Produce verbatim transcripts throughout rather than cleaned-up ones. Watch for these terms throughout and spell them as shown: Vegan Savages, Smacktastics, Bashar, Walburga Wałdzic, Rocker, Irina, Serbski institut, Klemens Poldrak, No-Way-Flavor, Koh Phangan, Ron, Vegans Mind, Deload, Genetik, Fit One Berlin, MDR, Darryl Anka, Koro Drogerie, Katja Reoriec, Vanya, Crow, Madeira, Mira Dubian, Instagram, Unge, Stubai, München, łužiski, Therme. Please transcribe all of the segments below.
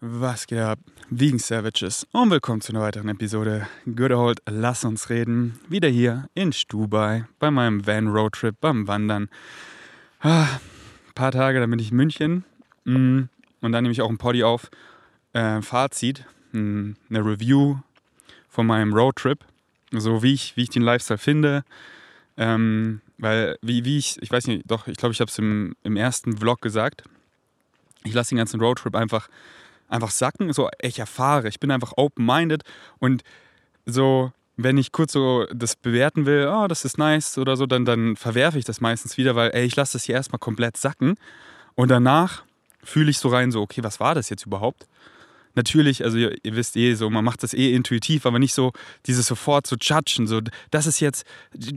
Was geht ab, Vegan Savages, und willkommen zu einer weiteren Episode Good Old Lass uns reden, wieder hier in Stubai, bei meinem Van-Roadtrip, beim Wandern. Ah, ein paar Tage, dann bin ich in München und dann nehme ich auch ein Poddy auf, äh, Fazit, eine Review von meinem Roadtrip, so wie ich, wie ich den Lifestyle finde, ähm, weil, wie, wie ich, ich weiß nicht, doch, ich glaube, ich habe es im, im ersten Vlog gesagt, ich lasse den ganzen Roadtrip einfach einfach sacken, so ich erfahre, ich bin einfach open-minded und so, wenn ich kurz so das bewerten will, oh, das ist nice oder so, dann, dann verwerfe ich das meistens wieder, weil ey, ich lasse das hier erstmal komplett sacken und danach fühle ich so rein, so okay, was war das jetzt überhaupt? Natürlich, also ihr, ihr wisst eh so, man macht das eh intuitiv, aber nicht so dieses sofort zu judgen, so das ist jetzt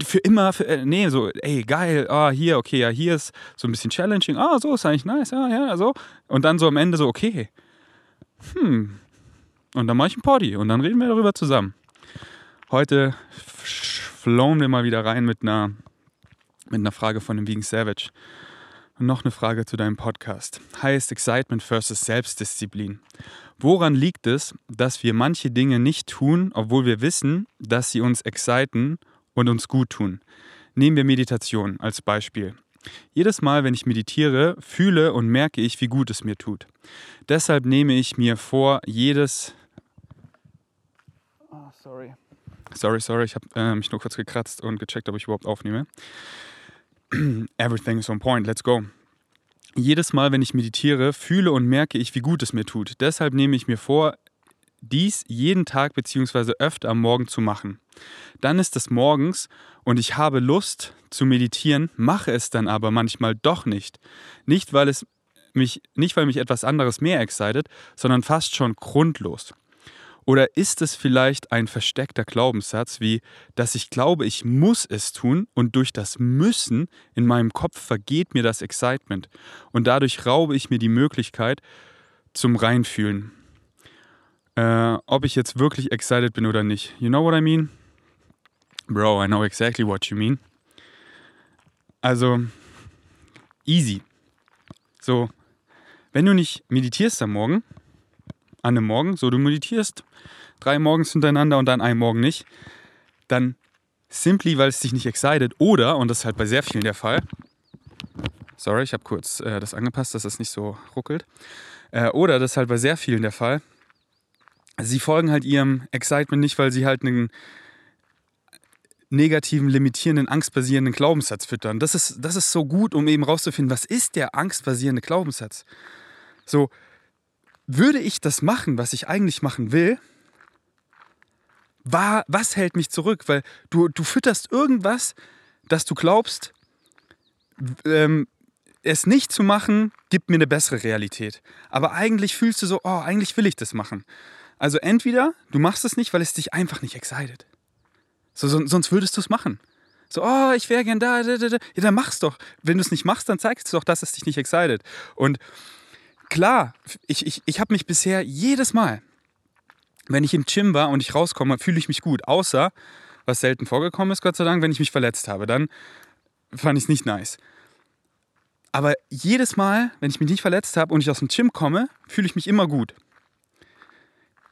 für immer, für, äh, nee, so ey, geil, ah, hier, okay, ja, hier ist so ein bisschen challenging, ah, so ist eigentlich nice, ja, ja, so und dann so am Ende so, okay, Hm, und dann mache ich ein Poddy und dann reden wir darüber zusammen. Heute flown wir mal wieder rein mit einer, mit einer Frage von dem Vegan Savage. Und noch eine Frage zu deinem Podcast. Highest Excitement versus Selbstdisziplin. Woran liegt es, dass wir manche Dinge nicht tun, obwohl wir wissen, dass sie uns exciten und uns gut tun? Nehmen wir Meditation als Beispiel. Jedes Mal, wenn ich meditiere, fühle und merke ich, wie gut es mir tut. Deshalb nehme ich mir vor, jedes... Oh, sorry. Sorry, sorry, ich habe äh, mich nur kurz gekratzt und gecheckt, ob ich überhaupt aufnehme. Everything is on point, let's go. Jedes Mal, wenn ich meditiere, fühle und merke ich, wie gut es mir tut. Deshalb nehme ich mir vor, dies jeden Tag bzw. öfter am Morgen zu machen. Dann ist es morgens und ich habe Lust zu meditieren, mache es dann aber manchmal doch nicht. Nicht, weil es mich, nicht, weil mich etwas anderes mehr excited, sondern fast schon grundlos. Oder ist es vielleicht ein versteckter Glaubenssatz, wie, dass ich glaube, ich muss es tun und durch das Müssen in meinem Kopf vergeht mir das Excitement und dadurch raube ich mir die Möglichkeit zum Reinfühlen. Äh, ob ich jetzt wirklich excited bin oder nicht. You know what I mean? Bro, I know exactly what you mean. Also, easy. So, wenn du nicht meditierst am Morgen, an einem Morgen, so du meditierst, drei Morgens hintereinander und dann einen Morgen nicht, dann simply, weil es dich nicht excited oder, und das ist halt bei sehr vielen der Fall, sorry, ich habe kurz äh, das angepasst, dass das nicht so ruckelt, äh, oder das ist halt bei sehr vielen der Fall, sie folgen halt ihrem Excitement nicht, weil sie halt einen negativen, limitierenden, angstbasierenden Glaubenssatz füttern. Das ist, das ist so gut, um eben rauszufinden, was ist der angstbasierende Glaubenssatz? So, würde ich das machen, was ich eigentlich machen will, war, was hält mich zurück? Weil du, du fütterst irgendwas, dass du glaubst, ähm, es nicht zu machen, gibt mir eine bessere Realität. Aber eigentlich fühlst du so, oh, eigentlich will ich das machen. Also entweder du machst es nicht, weil es dich einfach nicht excited. So, so, sonst würdest du es machen. So, oh, ich wäre gern da, da, da, da. Ja, dann mach's doch. Wenn du es nicht machst, dann zeigst du doch, dass es dich nicht excited. Und klar, ich, ich, ich habe mich bisher jedes Mal, wenn ich im Gym war und ich rauskomme, fühle ich mich gut. Außer, was selten vorgekommen ist, Gott sei Dank, wenn ich mich verletzt habe. Dann fand ich es nicht nice. Aber jedes Mal, wenn ich mich nicht verletzt habe und ich aus dem Gym komme, fühle ich mich immer gut.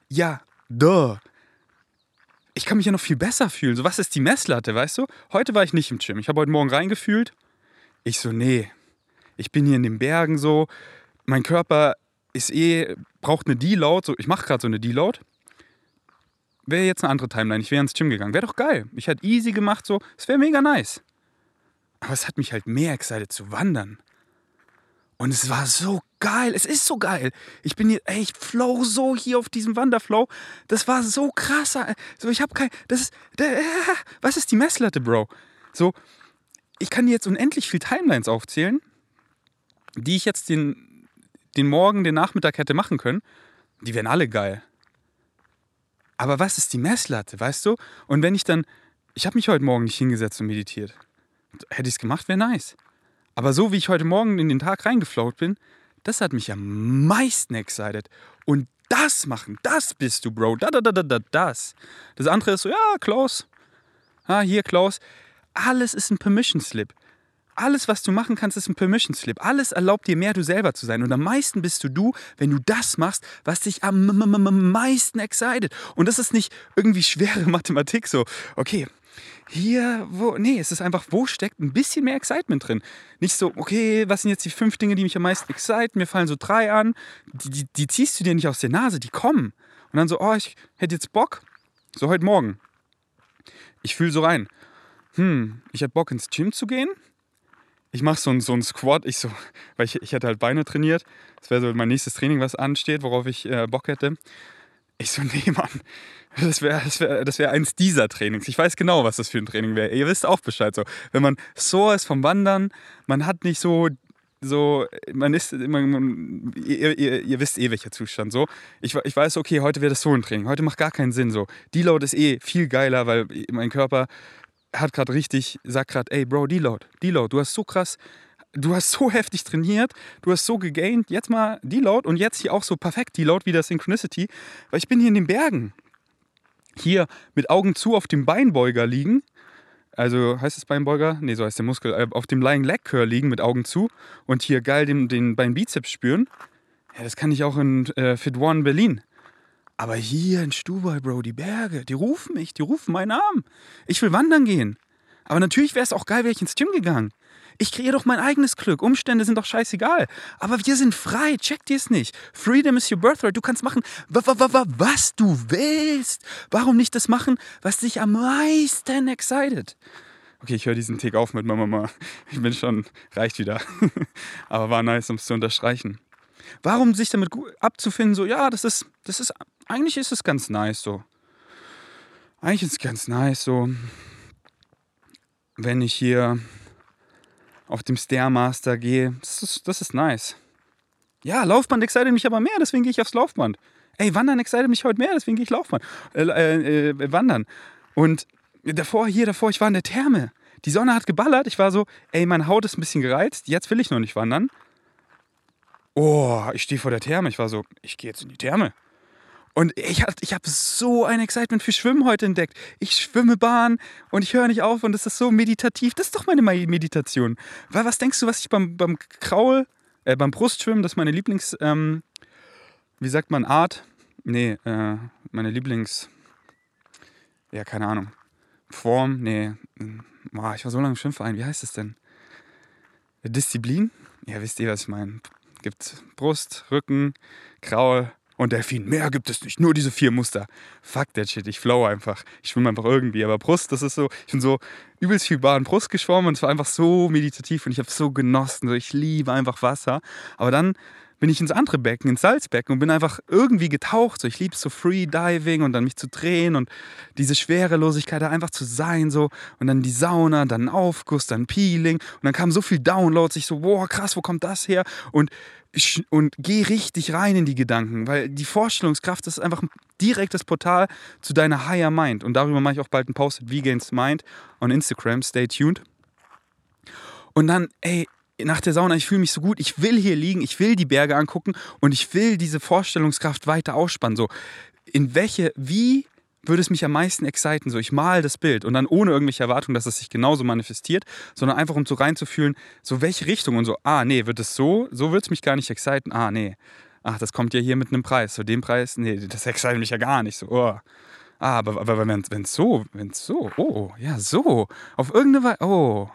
Ja, duh. Ich kann mich ja noch viel besser fühlen. So, was ist die Messlatte, weißt du? Heute war ich nicht im Gym. Ich habe heute Morgen reingefühlt. Ich so, nee. Ich bin hier in den Bergen so. Mein Körper ist eh, braucht eine Deload. So, ich mache gerade so eine Deload. Wäre jetzt eine andere Timeline. Ich wäre ins Gym gegangen. Wäre doch geil. Ich hätte easy gemacht so. Es wäre mega nice. Aber es hat mich halt mehr excited zu wandern. Und es war so geil. Es ist so geil. Ich bin hier, ey, ich flow so hier auf diesem Wanderflow. Das war so krass. So, ich habe kein, das ist, der, was ist die Messlatte, Bro? So, ich kann dir jetzt unendlich viel Timelines aufzählen, die ich jetzt den, den Morgen, den Nachmittag hätte machen können. Die wären alle geil. Aber was ist die Messlatte, weißt du? Und wenn ich dann, ich habe mich heute Morgen nicht hingesetzt und meditiert. Hätte ich es gemacht, wäre nice. Aber so wie ich heute Morgen in den Tag reingeflaut bin, das hat mich am meisten excited. Und das machen, das bist du, Bro. Da, da, da, da, das. Das andere ist so, ja, close. Ah, hier, close. Alles ist ein Permission Slip. Alles, was du machen kannst, ist ein Permission Slip. Alles erlaubt dir mehr, du selber zu sein. Und am meisten bist du du, wenn du das machst, was dich am meisten excited. Und das ist nicht irgendwie schwere Mathematik so. Okay, hier, wo, nee, es ist einfach, wo steckt ein bisschen mehr Excitement drin. Nicht so, okay, was sind jetzt die fünf Dinge, die mich am meisten exciten? Mir fallen so drei an. Die, die, die ziehst du dir nicht aus der Nase, die kommen. Und dann so, oh, ich hätte jetzt Bock, so heute Morgen. Ich fühle so rein. Hm, ich hätte Bock, ins Gym zu gehen. Ich mache so einen so einen Squat, ich so, weil ich, ich hatte halt Beine trainiert. Das wäre so mein nächstes Training, was ansteht, worauf ich äh, Bock hätte. Ich so, nee, Mann, das wäre das wär, das wär eins dieser Trainings. Ich weiß genau, was das für ein Training wäre. Ihr wisst auch Bescheid. So. Wenn man so ist vom Wandern, man hat nicht so... So, man ist immer, man, ihr, ihr, ihr wisst eh, welcher Zustand so. Ich, ich weiß, okay, heute wäre das so ein Training, heute macht gar keinen Sinn so. Deload ist eh viel geiler, weil mein Körper hat gerade richtig, sagt gerade, ey Bro, Deload, Deload, du hast so krass, du hast so heftig trainiert, du hast so gegained, jetzt mal Deload und jetzt hier auch so perfekt Deload wie das Synchronicity, weil ich bin hier in den Bergen, hier mit Augen zu auf dem Beinbeuger liegen. Also heißt es Beinbeuger? Ne, so heißt der Muskel. Auf dem Lying Leg Curl liegen mit Augen zu und hier geil den, den Beinbizeps spüren. Ja, das kann ich auch in äh, Fit One Berlin. Aber hier in Stubai, Bro, die Berge, die rufen mich, die rufen meinen Namen. Ich will wandern gehen. Aber natürlich wäre es auch geil, wäre ich ins Gym gegangen. Ich kreiere doch mein eigenes Glück. Umstände sind doch scheißegal. Aber wir sind frei. Checkt ihr es nicht? Freedom is your birthright. Du kannst machen, w- w- w- was du willst. Warum nicht das machen, was dich am meisten excited? Okay, ich höre diesen Tick auf mit meiner Mama. Ich bin schon, reicht wieder. Aber war nice, um es zu unterstreichen. Warum sich damit abzufinden, so, ja, das ist, das ist, eigentlich ist es ganz nice so. Eigentlich ist es ganz nice so, wenn ich hier auf dem Stairmaster gehe, das ist, das ist nice. Ja, Laufband excited mich aber mehr, deswegen gehe ich aufs Laufband. Ey, Wandern excited mich heute mehr, deswegen gehe ich Laufband. Äh, äh, äh, wandern. Und davor, hier davor, ich war in der Therme. Die Sonne hat geballert, ich war so, ey, meine Haut ist ein bisschen gereizt, jetzt will ich noch nicht wandern. Oh, ich stehe vor der Therme, ich war so, ich gehe jetzt in die Therme. Und ich habe ich hab so ein Excitement für Schwimmen heute entdeckt. Ich schwimme Bahn und ich höre nicht auf und es ist so meditativ. Das ist doch meine Meditation. Weil was denkst du, was ich beim, beim Kraul, äh, beim Brustschwimmen, das ist meine Lieblings, ähm, wie sagt man, Art? Nee, äh, meine Lieblings, ja, keine Ahnung, Form, nee, boah, ich war so lange im Schwimmverein, wie heißt das denn? Disziplin? Ja, wisst ihr, was ich meine. Gibt Brust, Rücken, Kraul. Und Delfin, mehr gibt es nicht, nur diese vier Muster. Fuck that shit, ich flow einfach. Ich schwimme einfach irgendwie, aber Brust, das ist so, ich bin so übelst viel Bahn Brust geschwommen und es war einfach so meditativ und ich habe es so genossen, so ich liebe einfach Wasser. Aber dann bin ich ins andere Becken, ins Salzbecken und bin einfach irgendwie getaucht, so ich liebe so Free Diving und dann mich zu drehen und diese Schwerelosigkeit da einfach zu sein so und dann die Sauna, dann Aufguss, dann Peeling und dann kam so viel Downloads, ich so, wow, krass, wo kommt das her? Und Und geh richtig rein in die Gedanken, weil die Vorstellungskraft ist einfach ein direktes Portal zu deiner Higher Mind. Und darüber mache ich auch bald einen Post mit Vegans Mind on Instagram. Stay tuned. Und dann, ey, nach der Sauna, ich fühle mich so gut, ich will hier liegen, ich will die Berge angucken und ich will diese Vorstellungskraft weiter ausspannen. So, in welche, wie würde es mich am meisten exciten? So, ich male das Bild und dann ohne irgendwelche Erwartung, dass es sich genauso manifestiert, sondern einfach um so reinzufühlen, so welche Richtung und so, ah nee, wird es so, so wird es mich gar nicht exciten, ah nee, ach, das kommt ja hier mit einem Preis, so den Preis, nee, das excitet mich ja gar nicht, so, oh. Ah, aber, aber wenn es so, wenn es so, oh, ja, so, auf irgendeine Weise, oh.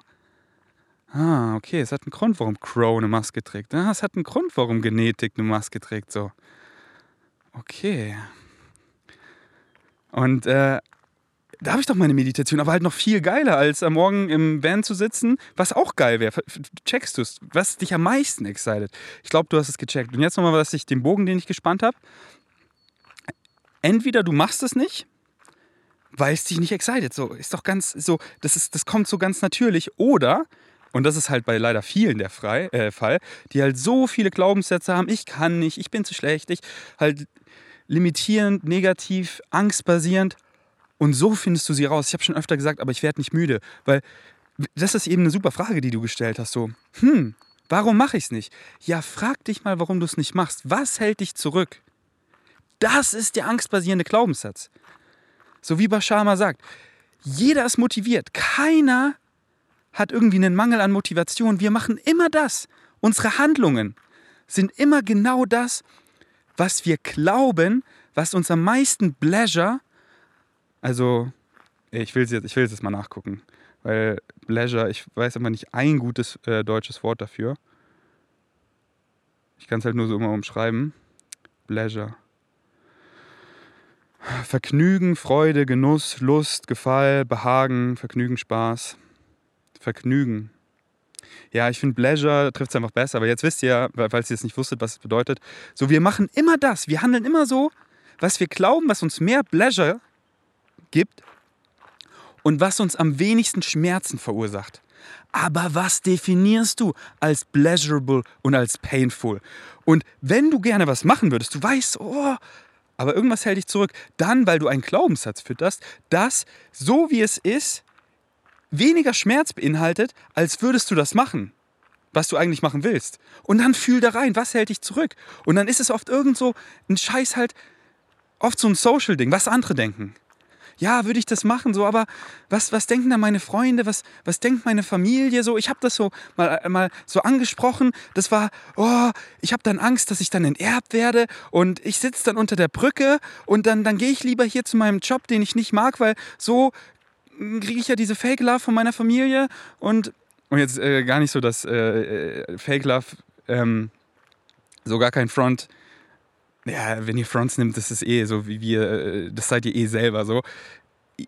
Ah, okay, es hat einen Grund, warum Crow eine Maske trägt, ah, es hat einen Grund, warum Genetik eine Maske trägt, so. Okay. Und äh, da habe ich doch meine Meditation, aber halt noch viel geiler, als am Morgen im Van zu sitzen, was auch geil wäre. Checkst du es, was dich am meisten excited? Ich glaube, du hast es gecheckt. Und jetzt nochmal, was ich den Bogen, den ich gespannt habe. Entweder du machst es nicht, weil es dich nicht excited. So, ist doch ganz, so, das ist, das kommt so ganz natürlich. Oder, und das ist halt bei leider vielen der Frei, äh, Fall, die halt so viele Glaubenssätze haben, ich kann nicht, ich bin zu schlecht, ich halt. Limitierend, negativ, angstbasierend und so findest du sie raus. Ich habe schon öfter gesagt, aber ich werde nicht müde, weil das ist eben eine super Frage, die du gestellt hast, so, hm, warum mache ich es nicht? Ja, frag dich mal, warum du es nicht machst. Was hält dich zurück? Das ist der angstbasierende Glaubenssatz. So wie Bashar sagt, jeder ist motiviert, keiner hat irgendwie einen Mangel an Motivation. Wir machen immer das. Unsere Handlungen sind immer genau das, was wir glauben, was uns am meisten Pleasure, also ich will es jetzt, ich will jetzt mal nachgucken, weil Pleasure, ich weiß aber nicht ein gutes äh, deutsches Wort dafür. Ich kann es halt nur so immer umschreiben. Pleasure. Vergnügen, Freude, Genuss, Lust, Gefall, Behagen, Vergnügen, Spaß. Vergnügen. Ja, ich finde Pleasure trifft es einfach besser, aber jetzt wisst ihr ja, falls ihr es nicht wusstet, was es bedeutet. So, wir machen immer das, wir handeln immer so, was wir glauben, was uns mehr Pleasure gibt und was uns am wenigsten Schmerzen verursacht. Aber was definierst du als pleasurable und als painful? Und wenn du gerne was machen würdest, du weißt, oh, aber irgendwas hält dich zurück, dann, weil du einen Glaubenssatz fütterst, dass so wie es ist, weniger Schmerz beinhaltet, als würdest du das machen, was du eigentlich machen willst. Und dann fühl da rein, was hält dich zurück? Und dann ist es oft irgend so ein Scheiß halt, oft so ein Social-Ding, was andere denken. Ja, würde ich das machen, so, aber was, was denken da meine Freunde, was, was denkt meine Familie, so, ich habe das so mal, mal so angesprochen, das war, oh, ich habe dann Angst, dass ich dann enterbt werde und ich sitze dann unter der Brücke und dann, dann gehe ich lieber hier zu meinem Job, den ich nicht mag, weil so kriege ich ja diese Fake Love von meiner Familie und, und jetzt äh, gar nicht so, dass äh, Fake Love ähm, so gar kein Front. Ja, wenn ihr Fronts nimmt, das ist eh so, wie wir, das seid ihr eh selber so.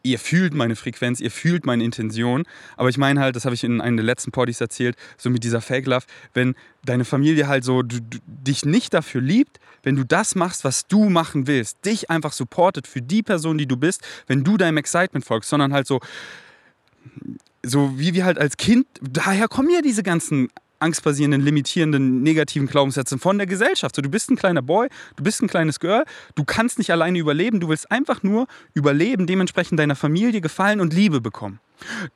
Ihr fühlt meine Frequenz, ihr fühlt meine Intention. Aber ich meine halt, das habe ich in einem der letzten Podcasts erzählt, so mit dieser Fake Love, wenn deine Familie halt so du, du, dich nicht dafür liebt, wenn du das machst, was du machen willst, dich einfach supportet für die Person, die du bist, wenn du deinem Excitement folgst, sondern halt so, so wie wir halt als Kind, daher kommen ja diese ganzen angstbasierenden, limitierenden, negativen Glaubenssätzen von der Gesellschaft. So, du bist ein kleiner Boy, du bist ein kleines Girl, du kannst nicht alleine überleben, du willst einfach nur überleben, dementsprechend deiner Familie gefallen und Liebe bekommen.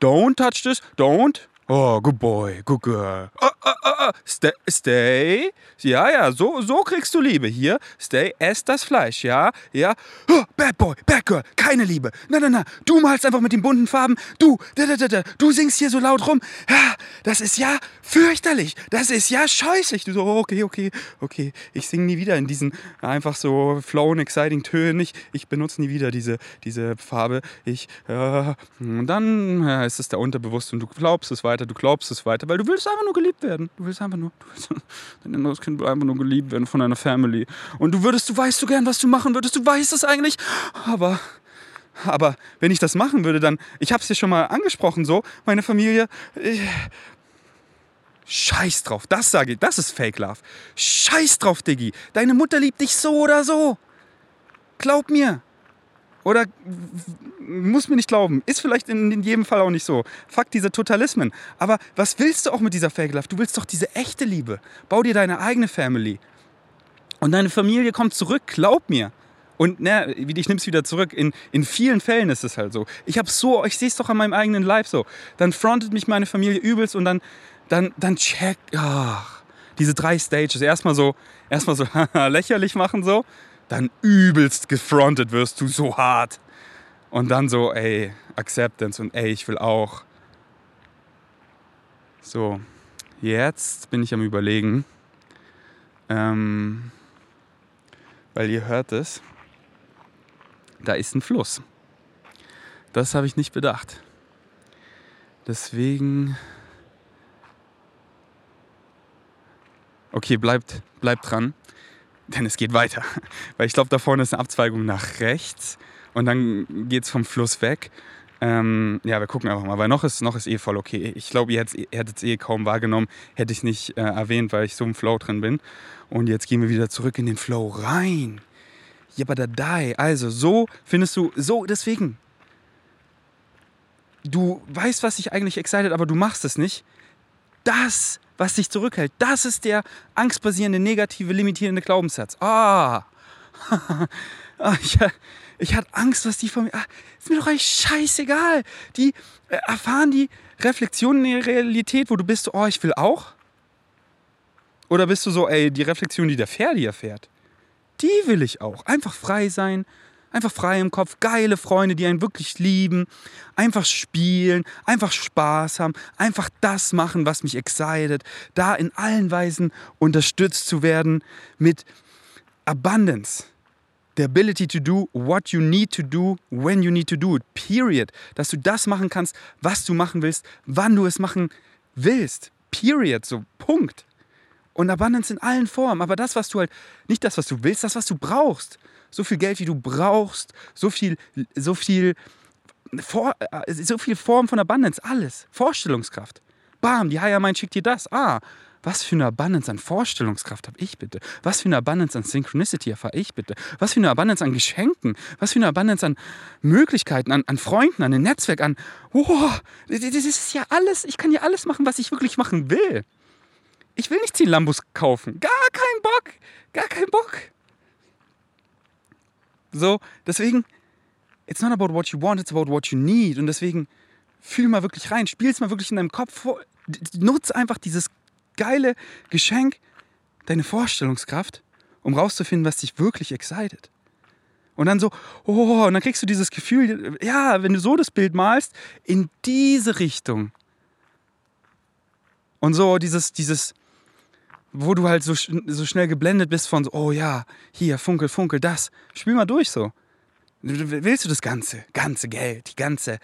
Don't touch this, don't. Oh, good boy, good girl. Oh, oh, oh, stay, stay. Ja, ja, so, so kriegst du Liebe hier. Stay, ess das Fleisch, ja, ja. Oh, bad boy, bad girl, keine Liebe. Na, na, na, du malst einfach mit den bunten Farben. Du, da, da, da, da, du singst hier so laut rum. Ja, das ist ja fürchterlich. Das ist ja scheußlich. Du so, okay, okay, okay. Ich sing nie wieder in diesen einfach so flown, exciting Tönen. Ich, ich benutze nie wieder diese, diese Farbe. Ich, äh, und dann äh, ist es da unterbewusst und du glaubst es weiter. Du glaubst es weiter, weil du willst einfach nur geliebt werden. Du willst einfach nur, du willst, dein inneres Kind will einfach nur geliebt werden von deiner Family. Und du würdest, du weißt so gern, was du machen würdest, du weißt es eigentlich, aber, aber wenn ich das machen würde, dann, ich hab's dir schon mal angesprochen, so, meine Familie, ich, scheiß drauf, das sage ich, das ist Fake Love. Scheiß drauf, Diggi, deine Mutter liebt dich so oder so. Glaub mir. Oder muss mir nicht glauben. Ist vielleicht in, in jedem Fall auch nicht so. Fuck diese Totalismen. Aber was willst du auch mit dieser Fake Love? Du willst doch diese echte Liebe. Bau dir deine eigene Family. Und deine Familie kommt zurück, glaub mir. Und ne, ich nimm's wieder zurück. In, in vielen Fällen ist es halt so. Ich hab's so, ich seh's doch an meinem eigenen Leib so. Dann frontet mich meine Familie übelst und dann, dann, dann check. Ach, diese drei Stages. Erstmal so, erstmal so lächerlich machen so. Dann übelst gefrontet wirst du so hart. Und dann so, ey, Acceptance und ey, ich will auch. So, jetzt bin ich am Überlegen. Ähm, weil ihr hört es, da ist ein Fluss. Das habe ich nicht bedacht. Deswegen... Okay, bleibt, bleibt dran. Denn es geht weiter. Weil ich glaube, da vorne ist eine Abzweigung nach rechts. Und dann geht es vom Fluss weg. Ähm, ja, wir gucken einfach mal. Weil noch ist, noch ist eh voll okay. Ich glaube, ihr hättet es eh kaum wahrgenommen. Hätte ich nicht äh, erwähnt, weil ich so im Flow drin bin. Und jetzt gehen wir wieder zurück in den Flow rein. Jabadadai. Also, so findest du... So, deswegen. Du weißt, was dich eigentlich excited, aber du machst es nicht. Das... was dich zurückhält. Das ist der angstbasierende, negative, limitierende Glaubenssatz. Ah, oh. ich, ich hatte Angst, was die von mir... Ah, ist mir doch eigentlich scheißegal. Die äh, erfahren die Reflexion in der Realität, wo du bist, oh, ich will auch? Oder bist du so, ey, die Reflexion, die der Ferdi erfährt, die will ich auch. Einfach frei sein, Einfach frei im Kopf, geile Freunde, die einen wirklich lieben, einfach spielen, einfach Spaß haben, einfach das machen, was mich excited, da in allen Weisen unterstützt zu werden mit Abundance, the ability to do what you need to do, when you need to do it, period. Dass du das machen kannst, was du machen willst, wann du es machen willst, period, so Punkt. Und Abundance in allen Formen, aber das, was du halt, nicht das, was du willst, das, was du brauchst. So viel Geld, wie du brauchst, so viel, so viel, so viel Form von Abundance, alles. Vorstellungskraft. Bam, die Higher Mind schickt dir das. Ah, was für eine Abundance an Vorstellungskraft habe ich bitte? Was für eine Abundance an Synchronicity erfahre ich bitte? Was für eine Abundance an Geschenken? Was für eine Abundance an Möglichkeiten, an, an Freunden, an einem Netzwerk, an, oh, das ist ja alles, ich kann ja alles machen, was ich wirklich machen will. Ich will nicht zehn Lambos kaufen. Gar keinen Bock, gar keinen Bock. So, deswegen, it's not about what you want, it's about what you need. Und deswegen, fühl mal wirklich rein, spiel's mal wirklich in deinem Kopf. Nutz einfach dieses geile Geschenk, deine Vorstellungskraft, um rauszufinden, was dich wirklich excited. Und dann so, oh, und dann kriegst du dieses Gefühl, ja, wenn du so das Bild malst, in diese Richtung. Und so dieses, dieses... wo du halt so, so schnell geblendet bist von so, oh ja, hier, Funkel, Funkel, das. Spiel mal durch so. Willst du das ganze, ganze Geld, die ganze,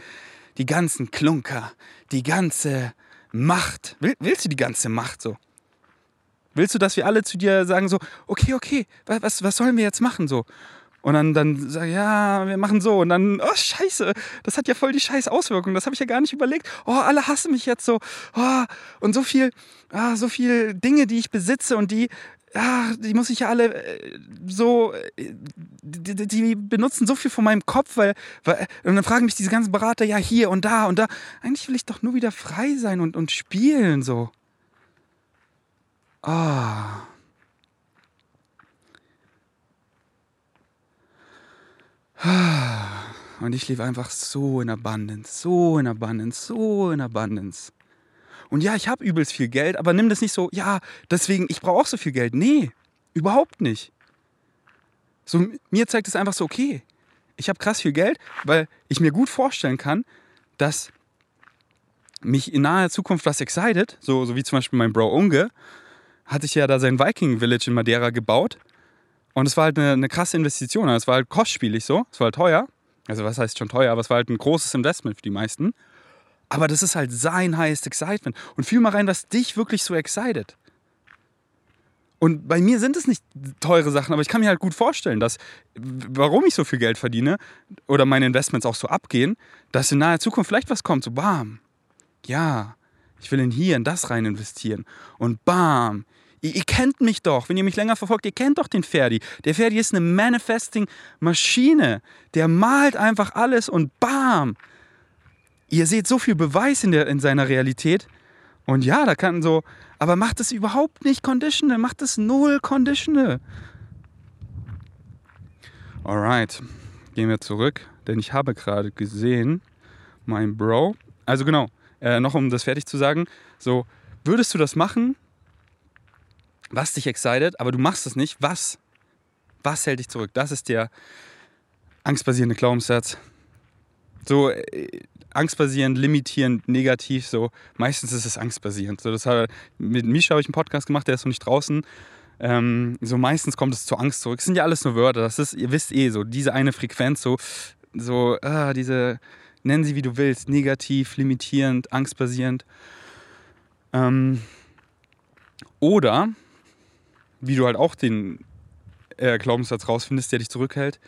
die ganzen Klunker, die ganze Macht? Will, willst du die ganze Macht so? Willst du, dass wir alle zu dir sagen so, okay, okay, was, was sollen wir jetzt machen so? Und dann, dann sagen, ja, wir machen so. Und dann, oh, scheiße, das hat ja voll die scheiß Auswirkungen. Das habe ich ja gar nicht überlegt. Oh, alle hassen mich jetzt so. Oh, und so viel, ah, so viel Dinge, die ich besitze und die, ah, die muss ich ja alle äh, so, äh, die, die benutzen so viel von meinem Kopf. weil, weil Und dann fragen mich diese ganzen Berater, ja, hier und da und da. Eigentlich will ich doch nur wieder frei sein und, und spielen so. Ah... Oh. Und ich lebe einfach so in Abundance, so in Abundance, so in Abundance. Und ja, ich habe übelst viel Geld, aber nimm das nicht so, ja, deswegen, ich brauche auch so viel Geld. Nee, überhaupt nicht. So, mir zeigt es einfach so, okay, ich habe krass viel Geld, weil ich mir gut vorstellen kann, dass mich in naher Zukunft was excited, so, so wie zum Beispiel mein Bro Unge, hatte ich ja da sein Viking Village in Madeira gebaut. Und es war halt eine, eine krasse Investition. Es war halt kostspielig so. Es war halt teuer. Also was heißt schon teuer? Aber es war halt ein großes Investment für die meisten. Aber das ist halt sein highest excitement. Und fühl mal rein, was dich wirklich so excited. Und bei mir sind es nicht teure Sachen, aber ich kann mir halt gut vorstellen, dass, warum ich so viel Geld verdiene oder meine Investments auch so abgehen, dass in naher Zukunft vielleicht was kommt. So bam. Ja, ich will in hier, in das rein investieren. Und bam. Ihr kennt mich doch, wenn ihr mich länger verfolgt, ihr kennt doch den Ferdi. Der Ferdi ist eine Manifesting-Maschine. Der malt einfach alles und bam! Ihr seht so viel Beweis in, der, in seiner Realität. Und ja, da kann so... Aber macht es überhaupt nicht conditional, macht es null conditional. Alright, gehen wir zurück, denn ich habe gerade gesehen, mein Bro... Also genau, äh, noch um das fertig zu sagen, so, würdest du das machen... was dich excited, aber du machst es nicht, was? Was hält dich zurück? Das ist der angstbasierende Glaubenssatz. So äh, angstbasierend, limitierend, negativ, so. Meistens ist es angstbasierend. So, das hat, mit Misha habe ich einen Podcast gemacht, der ist noch nicht draußen. Ähm, so meistens kommt es zur Angst zurück. Es sind ja alles nur Wörter, das ist, ihr wisst eh, so diese eine Frequenz, so, so ah, diese, nenn sie wie du willst, negativ, limitierend, angstbasierend. Ähm, oder wie du halt auch den äh, Glaubenssatz rausfindest, der dich zurückhält.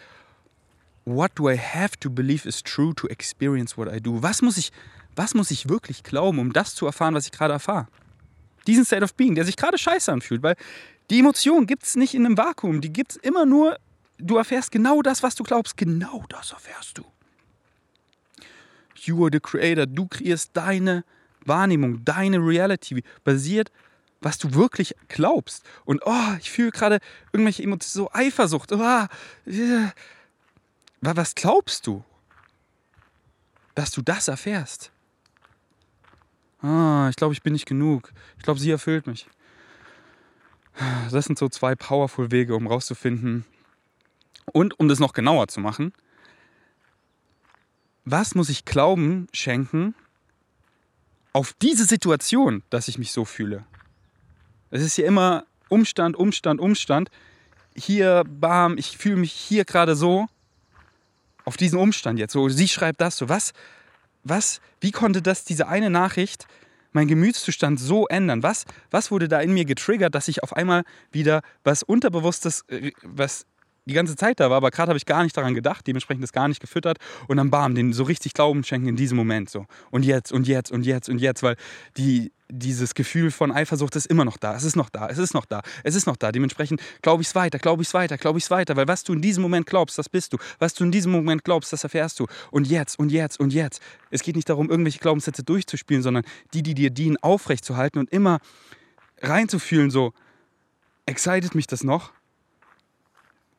What do I have to believe is true to experience what I do? Was muss ich, was muss ich wirklich glauben, um das zu erfahren, was ich gerade erfahre? Diesen State of Being, der sich gerade scheiße anfühlt, weil die Emotion gibt es nicht in einem Vakuum. Die gibt es immer nur, du erfährst genau das, was du glaubst. Genau das erfährst du. You are the creator. Du kreierst deine Wahrnehmung, deine Reality, basiert was du wirklich glaubst. Und oh, ich fühle gerade irgendwelche Emotionen, so Eifersucht. Oh, yeah. Was glaubst du? Dass du das erfährst? Ah, ich glaube, ich bin nicht genug. Ich glaube, sie erfüllt mich. Das sind so zwei powerful Wege, um rauszufinden, Und um das noch genauer zu machen, was muss ich Glauben schenken auf diese Situation, dass ich mich so fühle? Es ist ja immer Umstand, Umstand, Umstand. Hier, bam, ich fühle mich hier gerade so, auf diesen Umstand jetzt. So, sie schreibt das so. Was, was, wie konnte das, diese eine Nachricht, meinen Gemütszustand so ändern? Was, was wurde da in mir getriggert, dass ich auf einmal wieder was Unterbewusstes, was die ganze Zeit da war, aber gerade habe ich gar nicht daran gedacht, dementsprechend das gar nicht gefüttert und dann bam, den so richtig Glauben schenken in diesem Moment so. Und jetzt, und jetzt, und jetzt, und jetzt, weil die, dieses Gefühl von Eifersucht ist immer noch da, es ist noch da, es ist noch da, es ist noch da. Dementsprechend glaube ich es weiter, glaube ich es weiter, glaube ich es weiter, weil was du in diesem Moment glaubst, das bist du. Was du in diesem Moment glaubst, das erfährst du. Und jetzt, und jetzt, und jetzt. Es geht nicht darum, irgendwelche Glaubenssätze durchzuspielen, sondern die, die dir dienen, aufrechtzuhalten und immer reinzufühlen, so, excited mich das noch?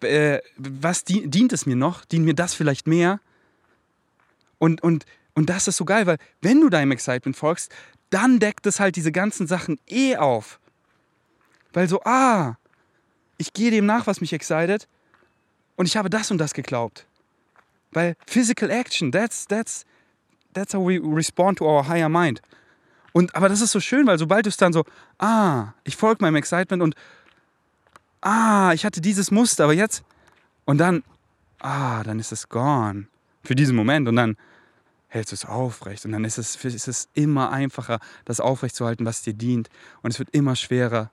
Äh, was dient, dient es mir noch? Dient mir das vielleicht mehr? Und, und, und das ist so geil, weil wenn du deinem Excitement folgst, dann deckt es halt diese ganzen Sachen eh auf. Weil so, ah, ich gehe dem nach, was mich excited und ich habe das und das geglaubt. Weil physical action, that's, that's, that's how we respond to our higher mind. Und, aber das ist so schön, weil sobald du es dann so, ah, ich folge meinem Excitement und ah, ich hatte dieses Muster, aber jetzt... Und dann... Ah, dann ist es gone. Für diesen Moment. Und dann hältst du es aufrecht. Und dann ist es, ist es immer einfacher, das aufrecht zu halten, was dir dient. Und es wird immer schwerer,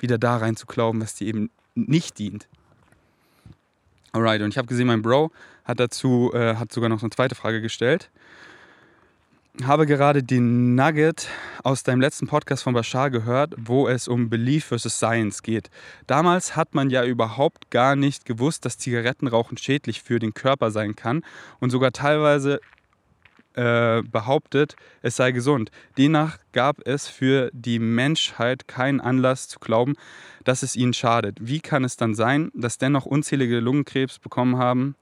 wieder da rein zu glauben, was dir eben nicht dient. Alright, und ich habe gesehen, mein Bro hat dazu äh, hat sogar noch eine zweite Frage gestellt. Habe gerade den Nugget aus deinem letzten Podcast von Bashar gehört, wo es um Belief versus Science geht. Damals hat man ja überhaupt gar nicht gewusst, dass Zigarettenrauchen schädlich für den Körper sein kann und sogar teilweise äh, behauptet, es sei gesund. Demnach gab es für die Menschheit keinen Anlass zu glauben, dass es ihnen schadet. Wie kann es dann sein, dass dennoch unzählige Lungenkrebs bekommen haben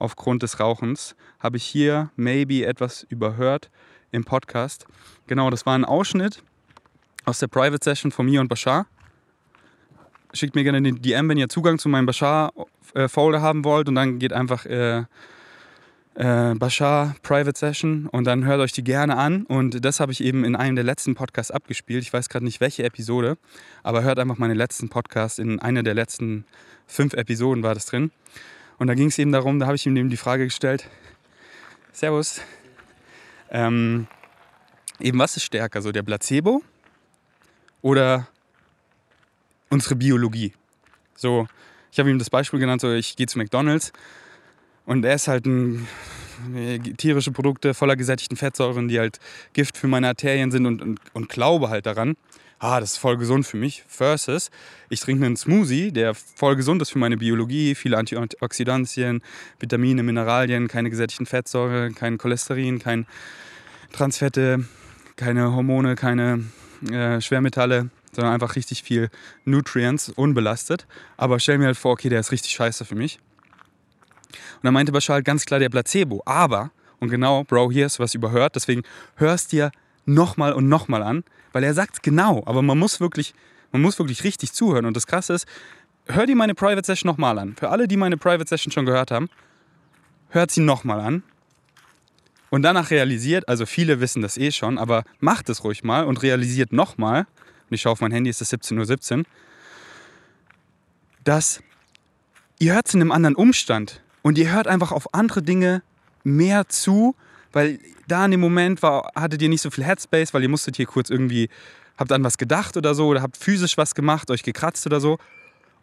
aufgrund des Rauchens? Habe ich hier maybe etwas überhört im Podcast. Genau, das war ein Ausschnitt aus der Private Session von mir und Bashar. Schickt mir gerne den D M, wenn ihr Zugang zu meinem Bashar-Folder haben wollt und dann geht einfach äh, äh, Bashar Private Session und dann hört euch die gerne an und das habe ich eben in einem der letzten Podcasts abgespielt. Ich weiß gerade nicht, welche Episode, aber hört einfach meine letzten Podcasts. In einer der letzten fünf Episoden war das drin. Und da ging es eben darum, da habe ich ihm eben die Frage gestellt, Servus, Ähm, eben was ist stärker, so der Placebo oder unsere Biologie? So, ich habe ihm das Beispiel genannt, so ich gehe zu McDonald's und er ist halt ein, äh, tierische Produkte voller gesättigten Fettsäuren, die halt Gift für meine Arterien sind und, und, und glaube halt daran, ah, das ist voll gesund für mich, versus ich trinke einen Smoothie, der voll gesund ist für meine Biologie, viele Antioxidantien, Vitamine, Mineralien, keine gesättigten Fettsäuren, kein Cholesterin, keine Transfette, keine Hormone, keine äh, Schwermetalle, sondern einfach richtig viel Nutrients, unbelastet. Aber stell mir halt vor, okay, der ist richtig scheiße für mich. Und dann meinte Bashar halt ganz klar der Placebo, aber, und genau, Bro, hier ist was überhört, deswegen hörst dir nochmal und nochmal an, weil er sagt genau, aber man muss wirklich, man muss wirklich richtig zuhören. Und das Krasse ist, hör dir meine Private Session nochmal an. Für alle, die meine Private Session schon gehört haben, hört sie nochmal an. Und danach realisiert, also viele wissen das eh schon, aber macht es ruhig mal und realisiert nochmal, und ich schaue auf mein Handy, es ist siebzehn Uhr siebzehn, dass ihr hört es in einem anderen Umstand und ihr hört einfach auf andere Dinge mehr zu. Weil da in dem Moment war, hattet ihr nicht so viel Headspace, weil ihr musstet hier kurz irgendwie, habt an was gedacht oder so, oder habt physisch was gemacht, euch gekratzt oder so.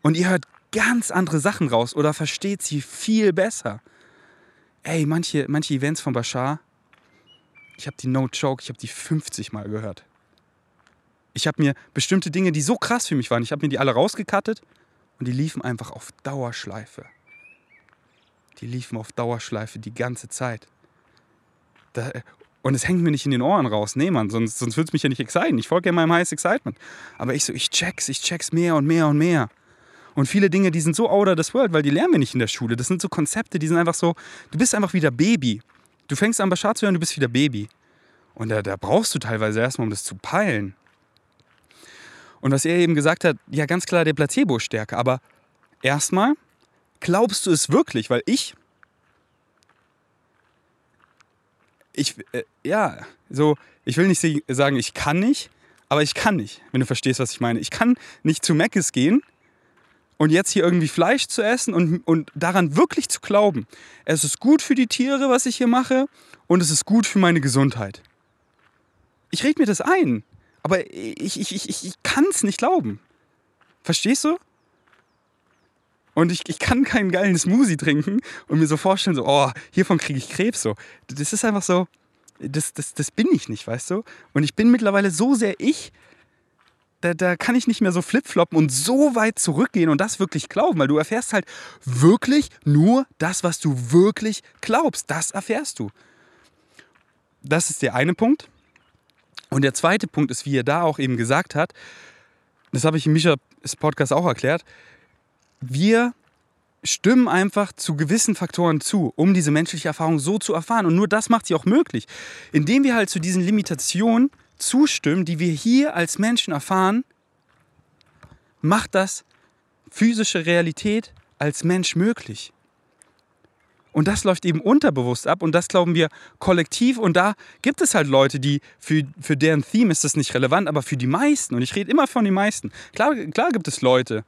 Und ihr hört ganz andere Sachen raus oder versteht sie viel besser. Ey, manche, manche Events von Bashar, ich habe die No-Joke, ich habe die fünfzig Mal gehört. Ich habe mir bestimmte Dinge, die so krass für mich waren, ich habe mir die alle rausgekattet und die liefen einfach auf Dauerschleife. Die liefen auf Dauerschleife die ganze Zeit. Und es hängt mir nicht in den Ohren raus, nee Mann, sonst, sonst würde es mich ja nicht exciten. Ich folge ja meinem Highest Excitement. Aber ich so, ich check's, ich check's mehr und mehr und mehr. Und viele Dinge, die sind so out of this world, weil die lernen wir nicht in der Schule. Das sind so Konzepte, die sind einfach so, du bist einfach wieder Baby. Du fängst an Bashar zu hören, du bist wieder Baby. Und da, da brauchst du teilweise erstmal, um das zu peilen. Und was er eben gesagt hat, ja ganz klar der Placebo-Stärke, aber erstmal glaubst du es wirklich? Weil ich, ich, äh, ja, so, ich will nicht sagen, ich kann nicht, aber ich kann nicht, wenn du verstehst, was ich meine. Ich kann nicht zu Meckes gehen und jetzt hier irgendwie Fleisch zu essen und, und daran wirklich zu glauben. Es ist gut für die Tiere, was ich hier mache, und es ist gut für meine Gesundheit. Ich rede mir das ein, aber ich, ich, ich, ich kann es nicht glauben. Verstehst du? Und ich, ich kann keinen geilen Smoothie trinken und mir so vorstellen, so, oh, hiervon kriege ich Krebs. So. Das ist einfach so, das, das, das bin ich nicht, weißt du? Und ich bin mittlerweile so sehr ich, da, da kann ich nicht mehr so flipfloppen und so weit zurückgehen und das wirklich glauben, weil du erfährst halt wirklich nur das, was du wirklich glaubst. Das erfährst du. Das ist der eine Punkt. Und der zweite Punkt ist, wie er da auch eben gesagt hat, das habe ich in Mischas Podcast auch erklärt, wir stimmen einfach zu gewissen Faktoren zu, um diese menschliche Erfahrung so zu erfahren. Und nur das macht sie auch möglich. Indem wir halt zu diesen Limitationen zustimmen, die wir hier als Menschen erfahren, macht das physische Realität als Mensch möglich. Und das läuft eben unterbewusst ab und das glauben wir kollektiv. Und da gibt es halt Leute, die für, für deren Theme ist das nicht relevant, aber für die meisten, und ich rede immer von den meisten, klar, klar gibt es Leute,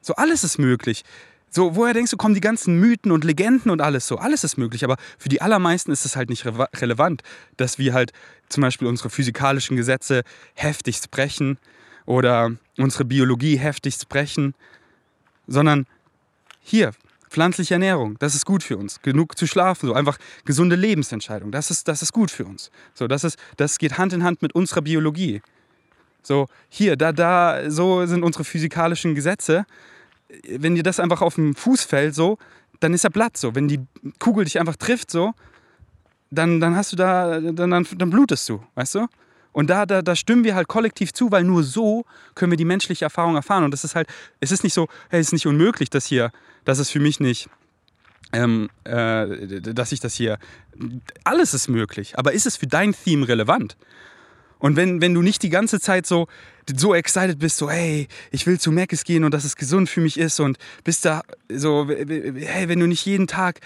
so alles ist möglich. So, woher denkst du, kommen die ganzen Mythen und Legenden und alles so? Alles ist möglich, aber für die allermeisten ist es halt nicht re- relevant, dass wir halt zum Beispiel unsere physikalischen Gesetze heftigst brechen oder unsere Biologie heftigst brechen, sondern hier, pflanzliche Ernährung, das ist gut für uns. Genug zu schlafen, so einfach gesunde Lebensentscheidung, das ist, das ist gut für uns. So, das ist, das geht Hand in Hand mit unserer Biologie. So, hier, da, da, so sind unsere physikalischen Gesetze. Wenn dir das einfach auf den Fuß fällt, so, dann ist er platt. So, wenn die Kugel dich einfach trifft, so, dann, dann hast du da, dann, dann, dann blutest du, weißt du? Und da, da, da stimmen wir halt kollektiv zu, weil nur so können wir die menschliche Erfahrung erfahren. Und das ist halt, es ist nicht so, hey, es ist nicht unmöglich, dass hier, dass es für mich nicht, ähm, äh, dass ich das hier, alles ist möglich. Aber ist es für dein Theme relevant? Und wenn, wenn du nicht die ganze Zeit so, so excited bist, so, hey, ich will zu Meckes gehen und dass es gesund für mich ist und bist da so, hey, wenn du nicht jeden Tag